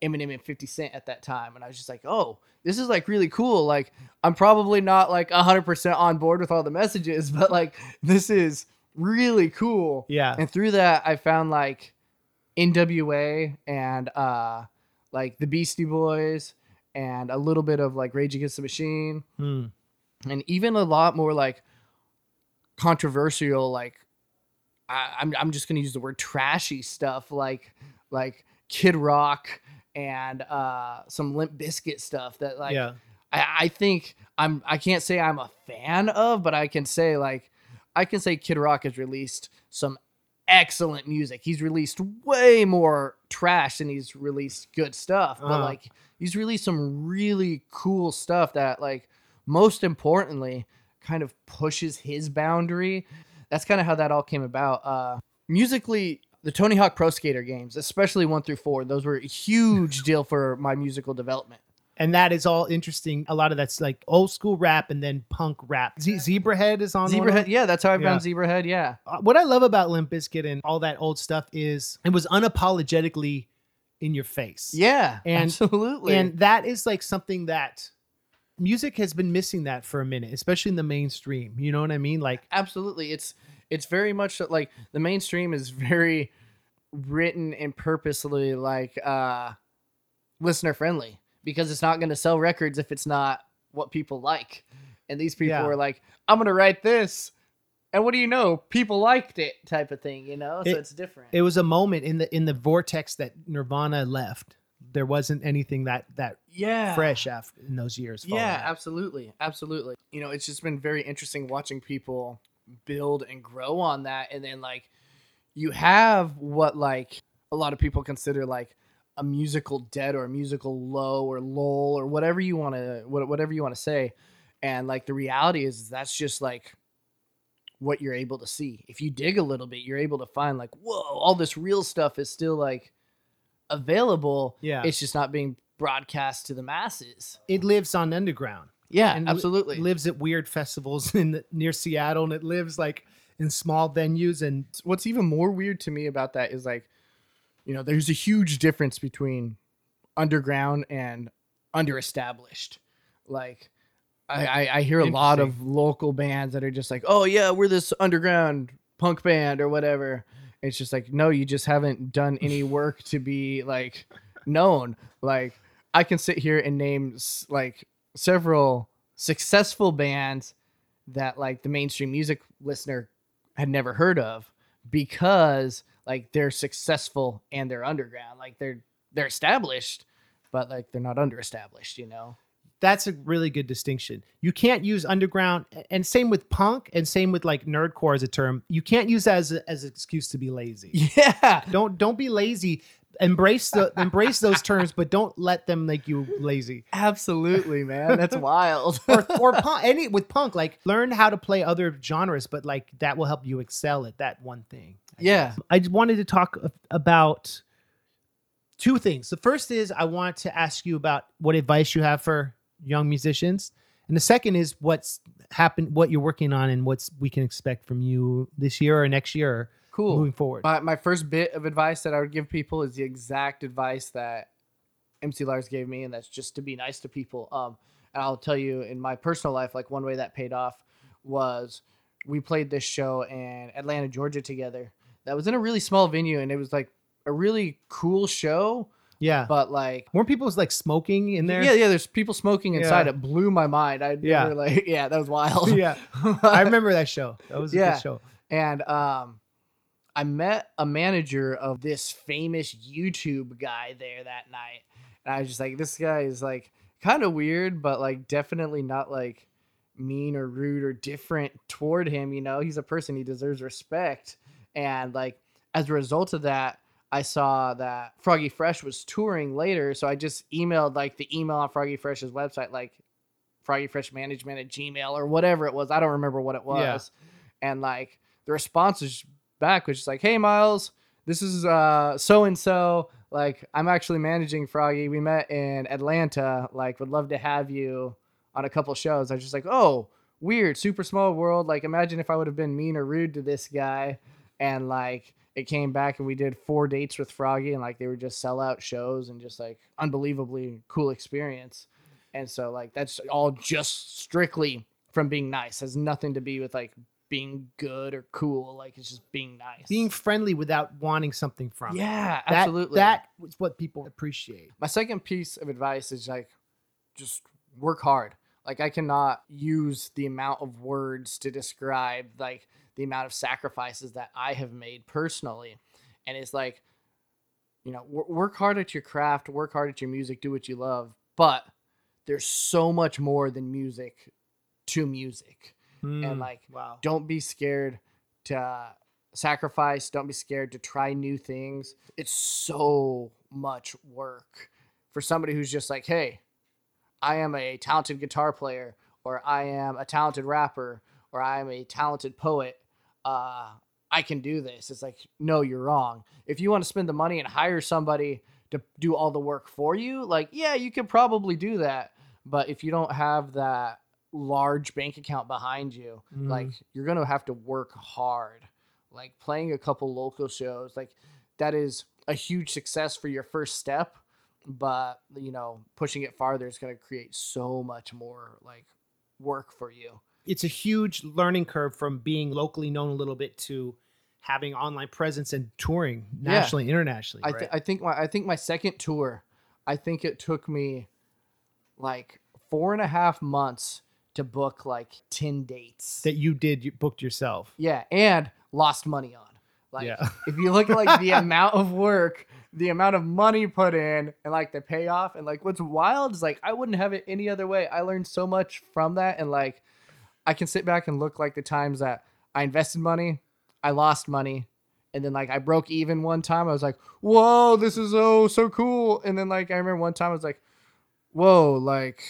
Eminem and fifty cent at that time, and I was just like, oh, this is like really cool. Like, I'm probably not like one hundred percent on board with all the messages, but like this is really cool. Yeah. And through that I found like N W A and uh like the Beastie Boys and a little bit of like Rage Against the Machine. Mm. And even a lot more like controversial, like I, I'm I'm just gonna use the word trashy stuff, like like Kid Rock and uh, some Limp Bizkit stuff that like yeah. I, I think I'm, I can't say I'm a fan of, but I can say like, I can say Kid Rock has released some excellent music. He's released way more trash than he's released good stuff, but uh. like he's released some really cool stuff that, like, most importantly, kind of pushes his boundary. That's kind of how that all came about. Uh, musically, the Tony Hawk Pro Skater games, especially one through four, those were a huge deal for my musical development. And that is all interesting. A lot of that's like old school rap and then punk rap. Z- Zebrahead is on Zebrahead, one of yeah, that's how I found yeah. Zebrahead, yeah. What I love about Limp Bizkit and all that old stuff is it was unapologetically in your face. Yeah, and, absolutely. And that is like something that music has been missing that for a minute, especially in the mainstream. You know what I mean? Like, absolutely. It's it's very much like the mainstream is very written and purposely like uh, listener friendly, because it's not going to sell records if it's not what people like. And these people yeah. were like, I'm going to write this, and what do you know? People liked it, type of thing, you know? So it, it's different. It was a moment in the in the vortex that Nirvana left. There wasn't anything that that yeah. fresh after in those years. Yeah, out. absolutely. Absolutely. You know, it's just been very interesting watching people build and grow on that. And then, like, you have what, like, a lot of people consider, like, a musical dead or a musical low or lull or whatever you want to, whatever you want to say. And like, the reality is that's just like what you're able to see. If you dig a little bit, you're able to find like, whoa, all this real stuff is still like available. Yeah. It's just not being broadcast to the masses. It lives on underground. Yeah, and absolutely. It lives at weird festivals in the, near Seattle. And it lives like in small venues. And what's even more weird to me about that is like, you know, there's a huge difference between underground and under-established. Like, I, I, I hear a lot of local bands that are just like, oh, yeah, we're this underground punk band or whatever. It's just like, no, you just haven't done any work to be, like, known. Like, I can sit here and name, like, several successful bands that, like, the mainstream music listener had never heard of because... like they're successful and they're underground, like they're they're established, but like they're not under-established, you know? That's a really good distinction. You can't use underground, and same with punk, and same with like nerdcore as a term. You can't use that as a, as an excuse to be lazy. Yeah, don't don't be lazy. Embrace the embrace those terms, but don't let them make you lazy. Absolutely, man, that's wild. or or punk, any with punk, like learn how to play other genres, but like that will help you excel at that one thing. I yeah. Guess. I wanted to talk about two things. The first is I want to ask you about what advice you have for young musicians. And the second is what's happened, what you're working on and what's we can expect from you this year or next year. Or cool. Moving forward. My, my first bit of advice that I would give people is the exact advice that M C Lars gave me. And that's just to be nice to people. Um, and I'll tell you in my personal life, like one way that paid off was we played this show in Atlanta, Georgia together. That was in a really small venue, and it was like a really cool show. Yeah. But like, weren't people like smoking in there? Yeah, yeah. There's people smoking inside. Yeah. It blew my mind. I yeah. never like, yeah, that was wild. Yeah. I remember that show. That was a yeah. good show. And um, I met a manager of this famous YouTube guy there that night. And I was just like, this guy is like kind of weird, but like definitely not like mean or rude or different toward him. You know, he's a person, he deserves respect. And like, as a result of that, I saw that Froggy Fresh was touring later. So I just emailed like the email on Froggy Fresh's website, like Froggy Fresh Management at Gmail or whatever it was. I don't remember what it was. Yeah. And like the response was back was just like, hey Miles, this is uh so-and-so. Like I'm actually managing Froggy. We met in Atlanta. Like would love to have you on a couple shows. I was just like, oh, weird, super small world. Like imagine if I would have been mean or rude to this guy. And like it came back and we did four dates with Froggy, and like they were just sellout shows and just like unbelievably cool experience. And so like that's all just strictly from being nice. It has nothing to be with like being good or cool. Like it's just being nice, being friendly without wanting something from it. Yeah, that, absolutely. That is what people appreciate. My second piece of advice is like just work hard. Like I cannot use the amount of words to describe like the amount of sacrifices that I have made personally. And it's like, you know, w- work hard at your craft, work hard at your music, do what you love. But there's so much more than music to music. Mm, and like, wow. Don't be scared to sacrifice. Don't be scared to try new things. It's so much work for somebody who's just like, hey, I am a talented guitar player, or I am a talented rapper, or I am a talented poet. Uh, I can do this. It's like, no, you're wrong. If you want to spend the money and hire somebody to do all the work for you, like, yeah, you could probably do that. But if you don't have that large bank account behind you, mm. like, you're going to have to work hard. Like, playing a couple local shows, like, that is a huge success for your first step. But, you know, pushing it farther is going to create so much more, like, work for you. It's a huge learning curve from being locally known a little bit to having online presence and touring nationally, yeah. internationally. I, th- right? I think my, I think my second tour, I think it took me like four and a half months to book like ten dates that you did. You booked yourself. Yeah. And lost money on, like, yeah. if you look at like the amount of work, the amount of money put in, and like the payoff, and like, what's wild is like, I wouldn't have it any other way. I learned so much from that. And like, I can sit back and look like the times that I invested money, I lost money, and then like I broke even one time. I was like, whoa, this is oh so cool. And then like I remember one time I was like, whoa, like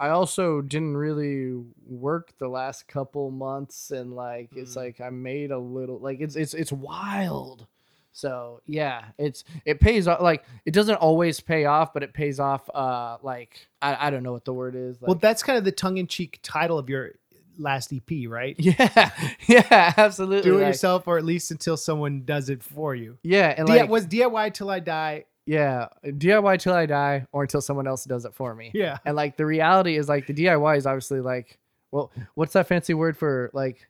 I also didn't really work the last couple months, and like mm-hmm. it's like I made a little, like it's it's it's wild. So yeah, it's it pays off. Like, it doesn't always pay off, but it pays off. Uh, like I, I don't know what the word is. Like, well, that's kind of the tongue-in-cheek title of your last E P, right? Yeah, yeah, absolutely. Do it like, yourself, or at least until someone does it for you. Yeah, and D- like was D I Y Till I Die. Yeah, D I Y Till I Die, or until someone else does it for me. Yeah, and like the reality is like the D I Y is obviously like, well, what's that fancy word for like?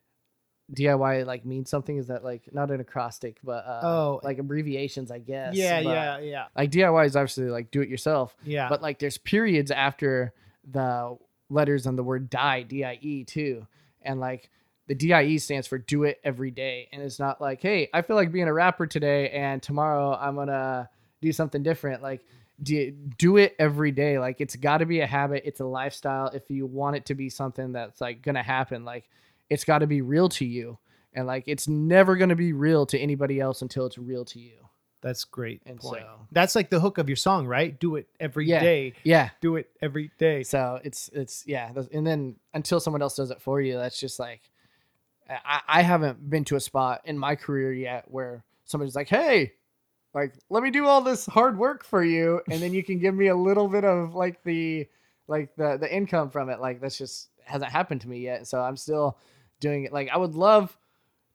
D I Y like means something? Is that like not an acrostic, but uh, oh, like abbreviations, I guess. Yeah, but, yeah, yeah. Like D I Y is obviously like do it yourself. Yeah. But like there's periods after the letters on the word die, D I E too. And like the D I E stands for do it every day. And it's not like, hey, I feel like being a rapper today and tomorrow I'm going to do something different. Like do, do it every day. Like it's got to be a habit. It's a lifestyle. If you want it to be something that's like going to happen, like it's got to be real to you. And like, it's never going to be real to anybody else until it's real to you. That's great. And point. So that's like the hook of your song, right? Do it every yeah, day. Yeah. Do it every day. So it's, it's yeah. And then until someone else does it for you, that's just like, I, I haven't been to a spot in my career yet where somebody's like, hey, like, let me do all this hard work for you. And then you can give me a little bit of like the, like the, the income from it. Like, that's just hasn't happened to me yet. So I'm still doing it. Like, I would love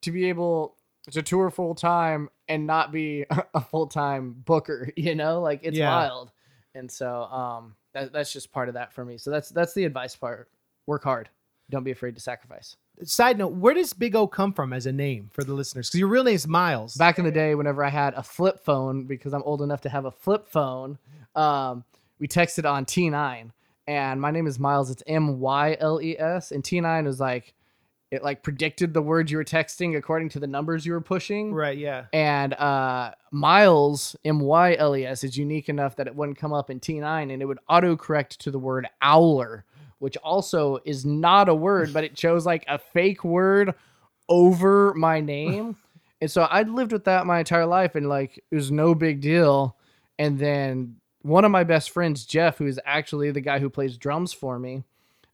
to be able to tour full time and not be a full time booker, you know, like it's yeah. wild. And so, um, that, that's just part of that for me. So that's, that's the advice part. Work hard. Don't be afraid to sacrifice. Side note, where does Big O come from as a name for the listeners? Cause your real name is Miles. Back in the day, whenever I had a flip phone, because I'm old enough to have a flip phone. Um, we texted on T nine and my name is Miles. It's M Y L E S. And T nine was like, it like predicted the words you were texting according to the numbers you were pushing. Right. Yeah. And, uh, Miles, M Y L E S, is unique enough that it wouldn't come up in T nine and it would auto correct to the word owler, which also is not a word, but it chose like a fake word over my name. And so I'd lived with that my entire life and like, it was no big deal. And then one of my best friends, Jeff, who is actually the guy who plays drums for me,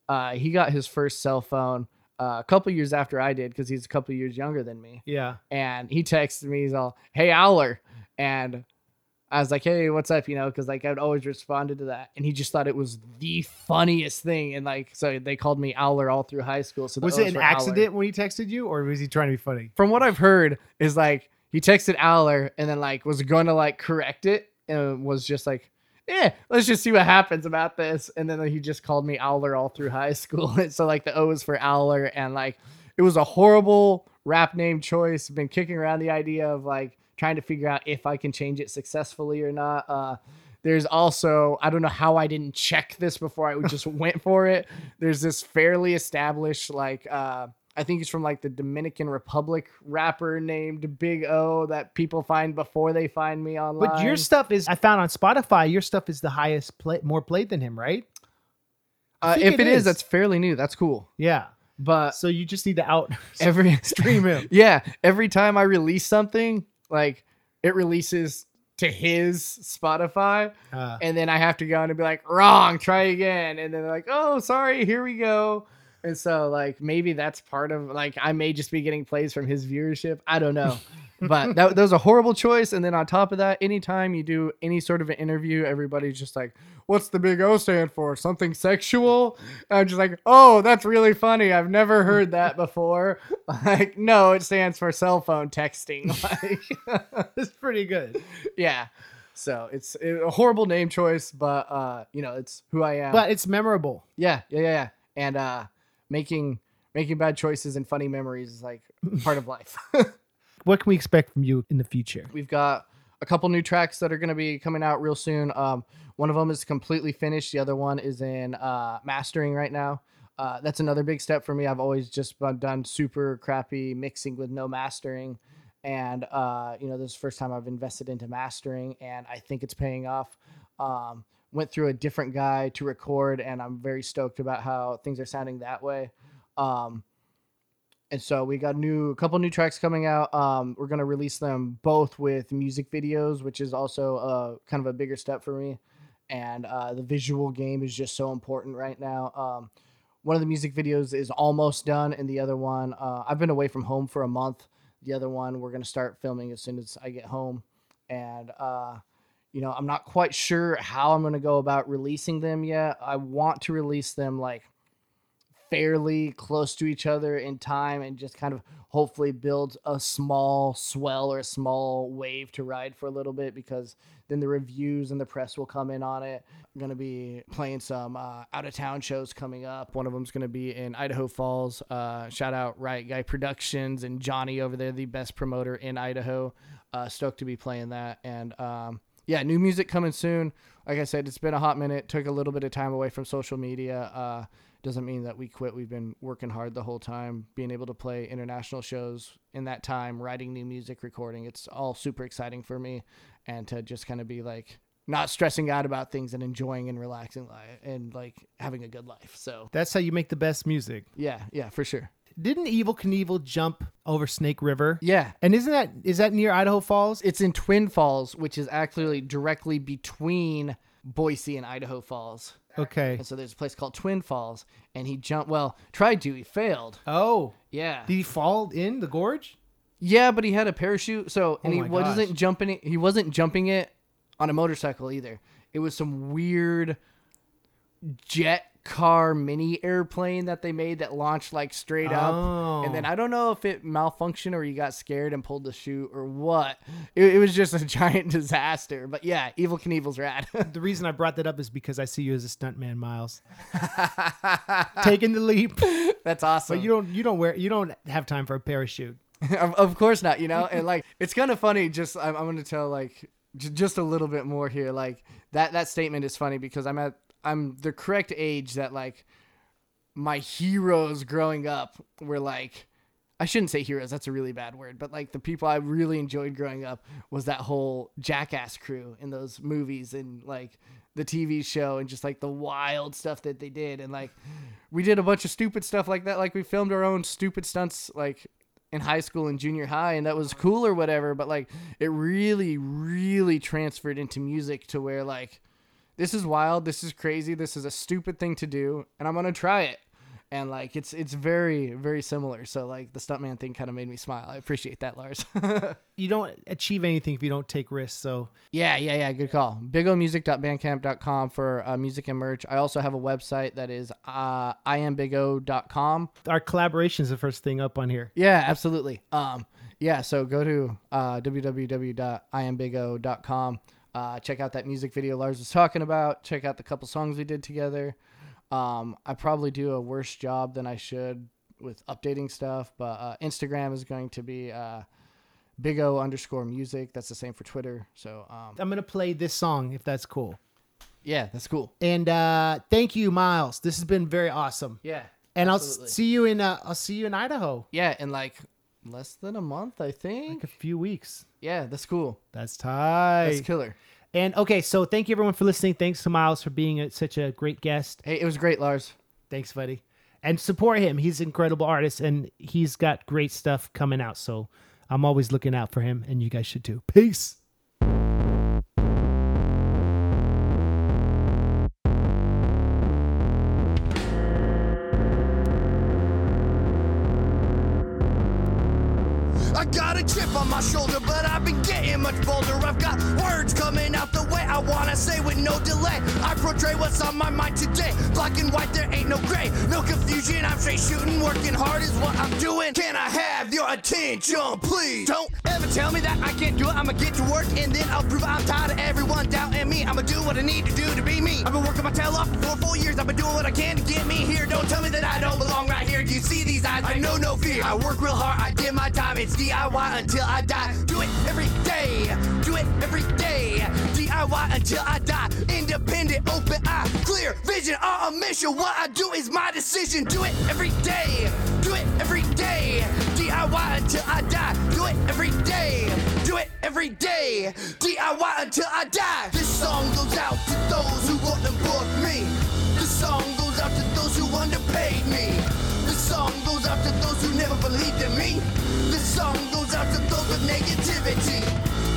uh, he got his first cell phone uh, a couple years after I did because he's a couple years younger than me. Yeah. And he texted me, he's all, hey, Owler. And I was like, hey, what's up? You know, because like I would always responded to that. And he just thought it was the funniest thing. And like, so they called me Owler all through high school. So was it an accident Owler. When he texted you, or was he trying to be funny? From what I've heard is like he texted Owler and then like was going to like correct it and was just like, yeah, let's just see what happens about this. And then he just called me Owler all through high school. So like the O is for Owler. And like, it was a horrible rap name choice. I've been kicking around the idea of like trying to figure out if I can change it successfully or not. Uh, there's also, I don't know how I didn't check this before I just went for it. There's this fairly established, like, uh, I think he's from like the Dominican Republic, rapper named Big O that people find before they find me online. But your stuff is, I found on Spotify, your stuff is the highest play, more played than him, right? Uh, if it, it is. is, that's fairly new. That's cool. Yeah. But so you just need to out every stream him. Yeah. Every time I release something, like it releases to his Spotify. Uh, and then I have to go and be like, wrong, try again. And then they're like, oh, sorry, here we go. And so like, maybe that's part of like, I may just be getting plays from his viewership. I don't know. But that, that was a horrible choice. And then on top of that, anytime you do any sort of an interview, everybody's just like, what's the big O stand for? Something sexual? And I'm just like, oh, that's really funny. I've never heard that before. Like, no, it stands for cell phone texting. Like, it's pretty good. Yeah. So it's a horrible name choice, but, uh, you know, it's who I am. But it's memorable. Yeah. Yeah. Yeah. yeah. And uh, making making bad choices and funny memories is like part of life. What can we expect from you in the future? We've got a couple new tracks that are going to be coming out real soon. Um, one of them is completely finished. The other one is in uh, mastering right now. Uh, that's another big step for me. I've always just done super crappy mixing with no mastering. And, uh, you know, this is the first time I've invested into mastering, and I think it's paying off. Um, went through a different guy to record, and I'm very stoked about how things are sounding that way. Um, And so we got new, a couple new tracks coming out. Um, we're going to release them both with music videos, which is also uh, kind of a bigger step for me. And uh, the visual game is just so important right now. Um, one of the music videos is almost done. And the other one, uh, I've been away from home for a month. The other one, we're going to start filming as soon as I get home. And, uh, you know, I'm not quite sure how I'm going to go about releasing them yet. I want to release them like fairly close to each other in time and just kind of hopefully build a small swell or a small wave to ride for a little bit, because then the reviews and the press will come in on it. I'm going to be playing some uh, out-of-town shows coming up. One of them's going to be in Idaho Falls. Uh, shout out Riot Guy Productions and Johnny over there, the best promoter in Idaho. Uh, stoked to be playing that. And um, yeah, new music coming soon. Like I said, it's been a hot minute. Took a little bit of time away from social media. Uh, Doesn't mean that we quit. We've been working hard the whole time, being able to play international shows in that time, writing new music, recording. It's all super exciting for me, and to just kind of be like not stressing out about things and enjoying and relaxing life and like having a good life. So that's how you make the best music. Yeah. Yeah, for sure. Didn't Evel Knievel jump over Snake River? Yeah. And isn't that, is that near Idaho Falls? It's in Twin Falls, which is actually directly between Boise and Idaho Falls. Okay. And so there's a place called Twin Falls, and he jumped. Well, tried to. He failed. Oh. Yeah. Did he fall in the gorge? Yeah, but he had a parachute. So and oh he wasn't gosh. jumping. He wasn't jumping it on a motorcycle either. It was some weird jet car mini airplane that they made that launched like straight up. Oh. And then I don't know if it malfunctioned or he got scared and pulled the chute or what. It, it was just a giant disaster. But yeah, Evel Knievel's rad. The reason I brought that up is because I see you as a stuntman, Miles. Taking the leap. That's awesome. But you don't you don't wear you don't have time for a parachute. of, of course not, you know. And like it's kind of funny, just I'm, I'm gonna tell like j- just a little bit more here. Like that that statement is funny because I'm at I'm the correct age that like my heroes growing up were like, I shouldn't say heroes. That's a really bad word. But like the people I really enjoyed growing up was that whole Jackass crew in those movies and like the T V show and just like the wild stuff that they did. And like, we did a bunch of stupid stuff like that. Like we filmed our own stupid stunts, like in high school and junior high, and that was cool or whatever. But like, it really, really transferred into music to where like, this is wild. This is crazy. This is a stupid thing to do, and I'm gonna try it. And like, it's it's very very similar. So like, the stuntman thing kind of made me smile. I appreciate that, Lars. You don't achieve anything if you don't take risks. So yeah, yeah, yeah. Good call. big o music dot bandcamp dot com for uh, music and merch. I also have a website that is uh, i am big o dot com. Our collaboration is the first thing up on here. Yeah, absolutely. Um, yeah. So go to uh, w w w dot i am big o dot com. Uh, check out that music video Lars was talking about. Check out the couple songs we did together. Um, I probably do a worse job than I should with updating stuff, but uh, Instagram is going to be uh, Big O underscore music. That's the same for Twitter. So um, I'm going to play this song if that's cool. Yeah, that's cool. And uh, thank you, Miles. This has been very awesome. Yeah, and absolutely. I'll see you in uh, I'll see you in Idaho. Yeah, in like less than a month, I think. Like a few weeks. Yeah, that's cool. That's tight. That's killer. And okay, so thank you everyone for listening. Thanks to Miles for being a, such a great guest. Hey, it was great, Lars. Thanks, buddy. And support him. He's an incredible artist, and he's got great stuff coming out. So I'm always looking out for him, and you guys should too. Peace. I got a chip on my shoulder, but I've been getting much bolder. I've got words coming out the way I wanna say with no delay. I portray what's on my mind today. Black and white, there ain't no gray. No confusion, I'm straight shooting. Working hard is what I'm doing. Can I have your attention, please? Don't ever tell me that I can't do it. I'ma get to work and then I'll prove it. I'm tired of everyone doubting me. I'ma do what I need to do to be me. I've been working my tail off for four years. I've been doing what I can to get me here. Don't tell me that I don't belong right here. Do you see these eyes? I know no fear. I work real hard, I did my time. It's D I Y until I die. Do it every day. Do it every day. D I Y until I die. Independent, open eye, clear vision, on a mission. What I do is my decision. Do it every day. Do it every day. D I Y until I die. Do it every day. Do it every day. D I Y until I die. This song goes out to those who want to board me. This song goes out to those who underpaid me. This song goes out to those who never believed in me. This song goes out to those with negativity.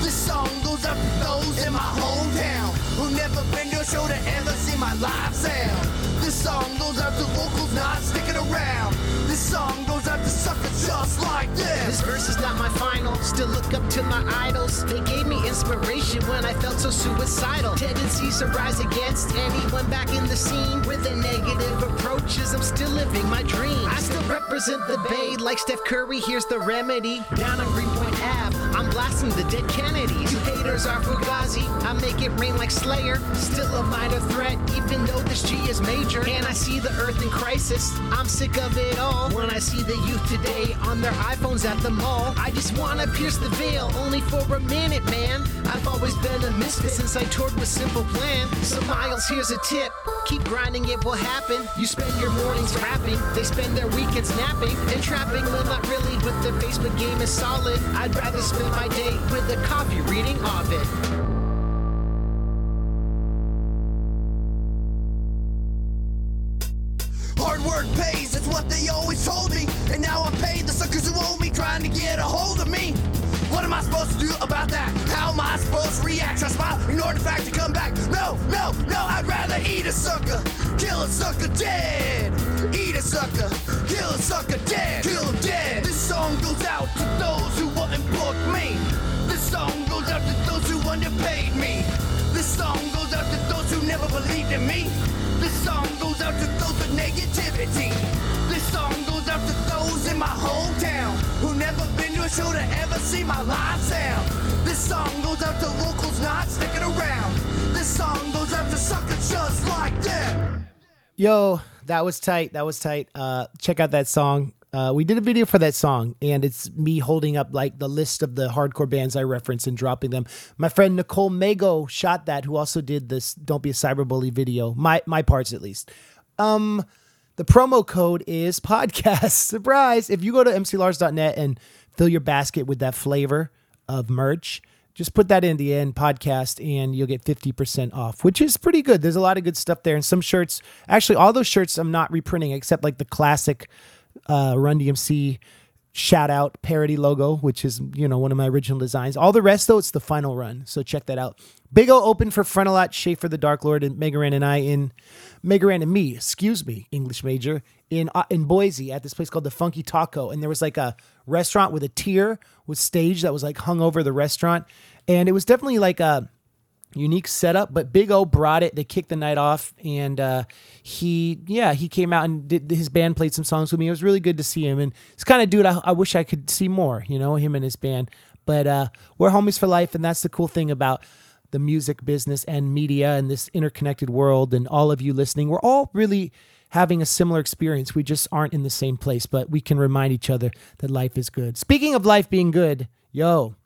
This song goes out to those in my hometown who never been to a show to ever see my live sound. This song goes out to vocals not sticking around. This song goes out to suckers just like this. This verse is not my final. Still look up to my idols. They gave me inspiration when I felt so suicidal. Tendencies to rise against anyone back in the scene with the negative approaches. I'm still living my dreams. I still represent the Bay like Steph Curry. Here's the remedy. Down on Greenpoint Avenue, I'm blasting the dead Kennedys. You haters are fugazi. I make it rain like Slayer. Still a minor threat, even though this G is major. And I see the earth in crisis. I'm sick of it all. When I see the youth today on their iPhones at the mall, I just wanna pierce the veil, only for a minute, man. I've always been a misfit since I toured with Simple Plan. So Miles, here's a tip. Keep grinding, it will happen. You spend your mornings rapping. They spend their weekends napping and trapping. Well, not really, but the Facebook game is solid. I'd rather spend my day with a copy reading of it. Hard work pays, that's what they always told me. And now I pay the suckers who owe me, trying to get a hold of me. What am I supposed to do about that? How am I supposed to react? Should I smile, ignore the fact, to come back? No, no, no, I'd rather eat a sucker, kill a sucker dead. Eat a sucker, kill a sucker dead, kill him dead. This song goes out to those who wouldn't book me. This song goes out to those who underpaid me. This song goes out to those who never believed in me. This song goes out to those with negativity. This song goes out to those in my hometown who never been to a show to ever see my live sound. This song goes out to locals not sticking around. This song goes out to suckers just like them. Yo, that was tight. That was tight. Uh, check out that song. Uh, we did a video for that song, and it's me holding up like the list of the hardcore bands I reference and dropping them. My friend Nicole Mago shot that, who also did this "Don't Be a Cyberbully" video. My my parts, at least. Um, the promo code is podcast. Surprise! If you go to m c lars dot net and fill your basket with that flavor of merch, just put that in the end podcast, and you'll get fifty percent off, which is pretty good. There's a lot of good stuff there, and some shirts. Actually, all those shirts I'm not reprinting except like the classic Uh, Run D M C shout out parody logo, which is, you know, one of my original designs. All the rest, though, it's the final run. So check that out. Big O open for Frontalot, Schaefer the Dark Lord, and Mega Ran and I in Mega Ran and me, excuse me, English major in uh, in Boise at this place called the Funky Taco, and there was like a restaurant with a tier with stage that was like hung over the restaurant, and it was definitely like a unique setup, but Big O brought it. They kicked the night off, and uh, he, yeah, he came out and did, his band played some songs with me. It was really good to see him, and it's kind of dude I, I wish I could see more, you know, him and his band. But uh, we're homies for life, and that's the cool thing about the music business and media and this interconnected world. And all of you listening, we're all really having a similar experience. We just aren't in the same place, but we can remind each other that life is good. Speaking of life being good, yo.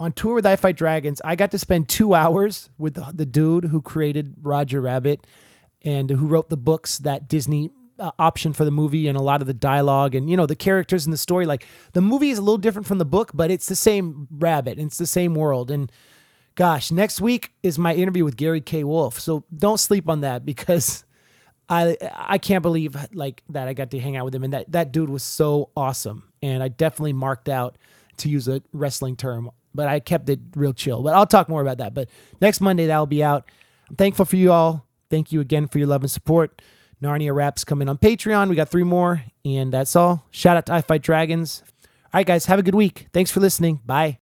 On tour with I Fight Dragons, I got to spend two hours with the, the dude who created Roger Rabbit and who wrote the books that Disney uh, optioned for the movie, and a lot of the dialogue and, you know, the characters in the story. Like, the movie is a little different from the book, but it's the same rabbit and it's the same world. And Gosh, next week is my interview with Gary K. Wolf. So don't sleep on that, because I I can't believe like that I got to hang out with him. And that, that dude was so awesome. And I definitely marked out, to use a wrestling term, but I kept it real chill. But I'll talk more about that. But next Monday, that'll be out. I'm thankful for you all. Thank you again for your love and support. Narnia Raps coming on Patreon. We got three more, and that's all. Shout out to I Fight Dragons. All right, guys, have a good week. Thanks for listening. Bye.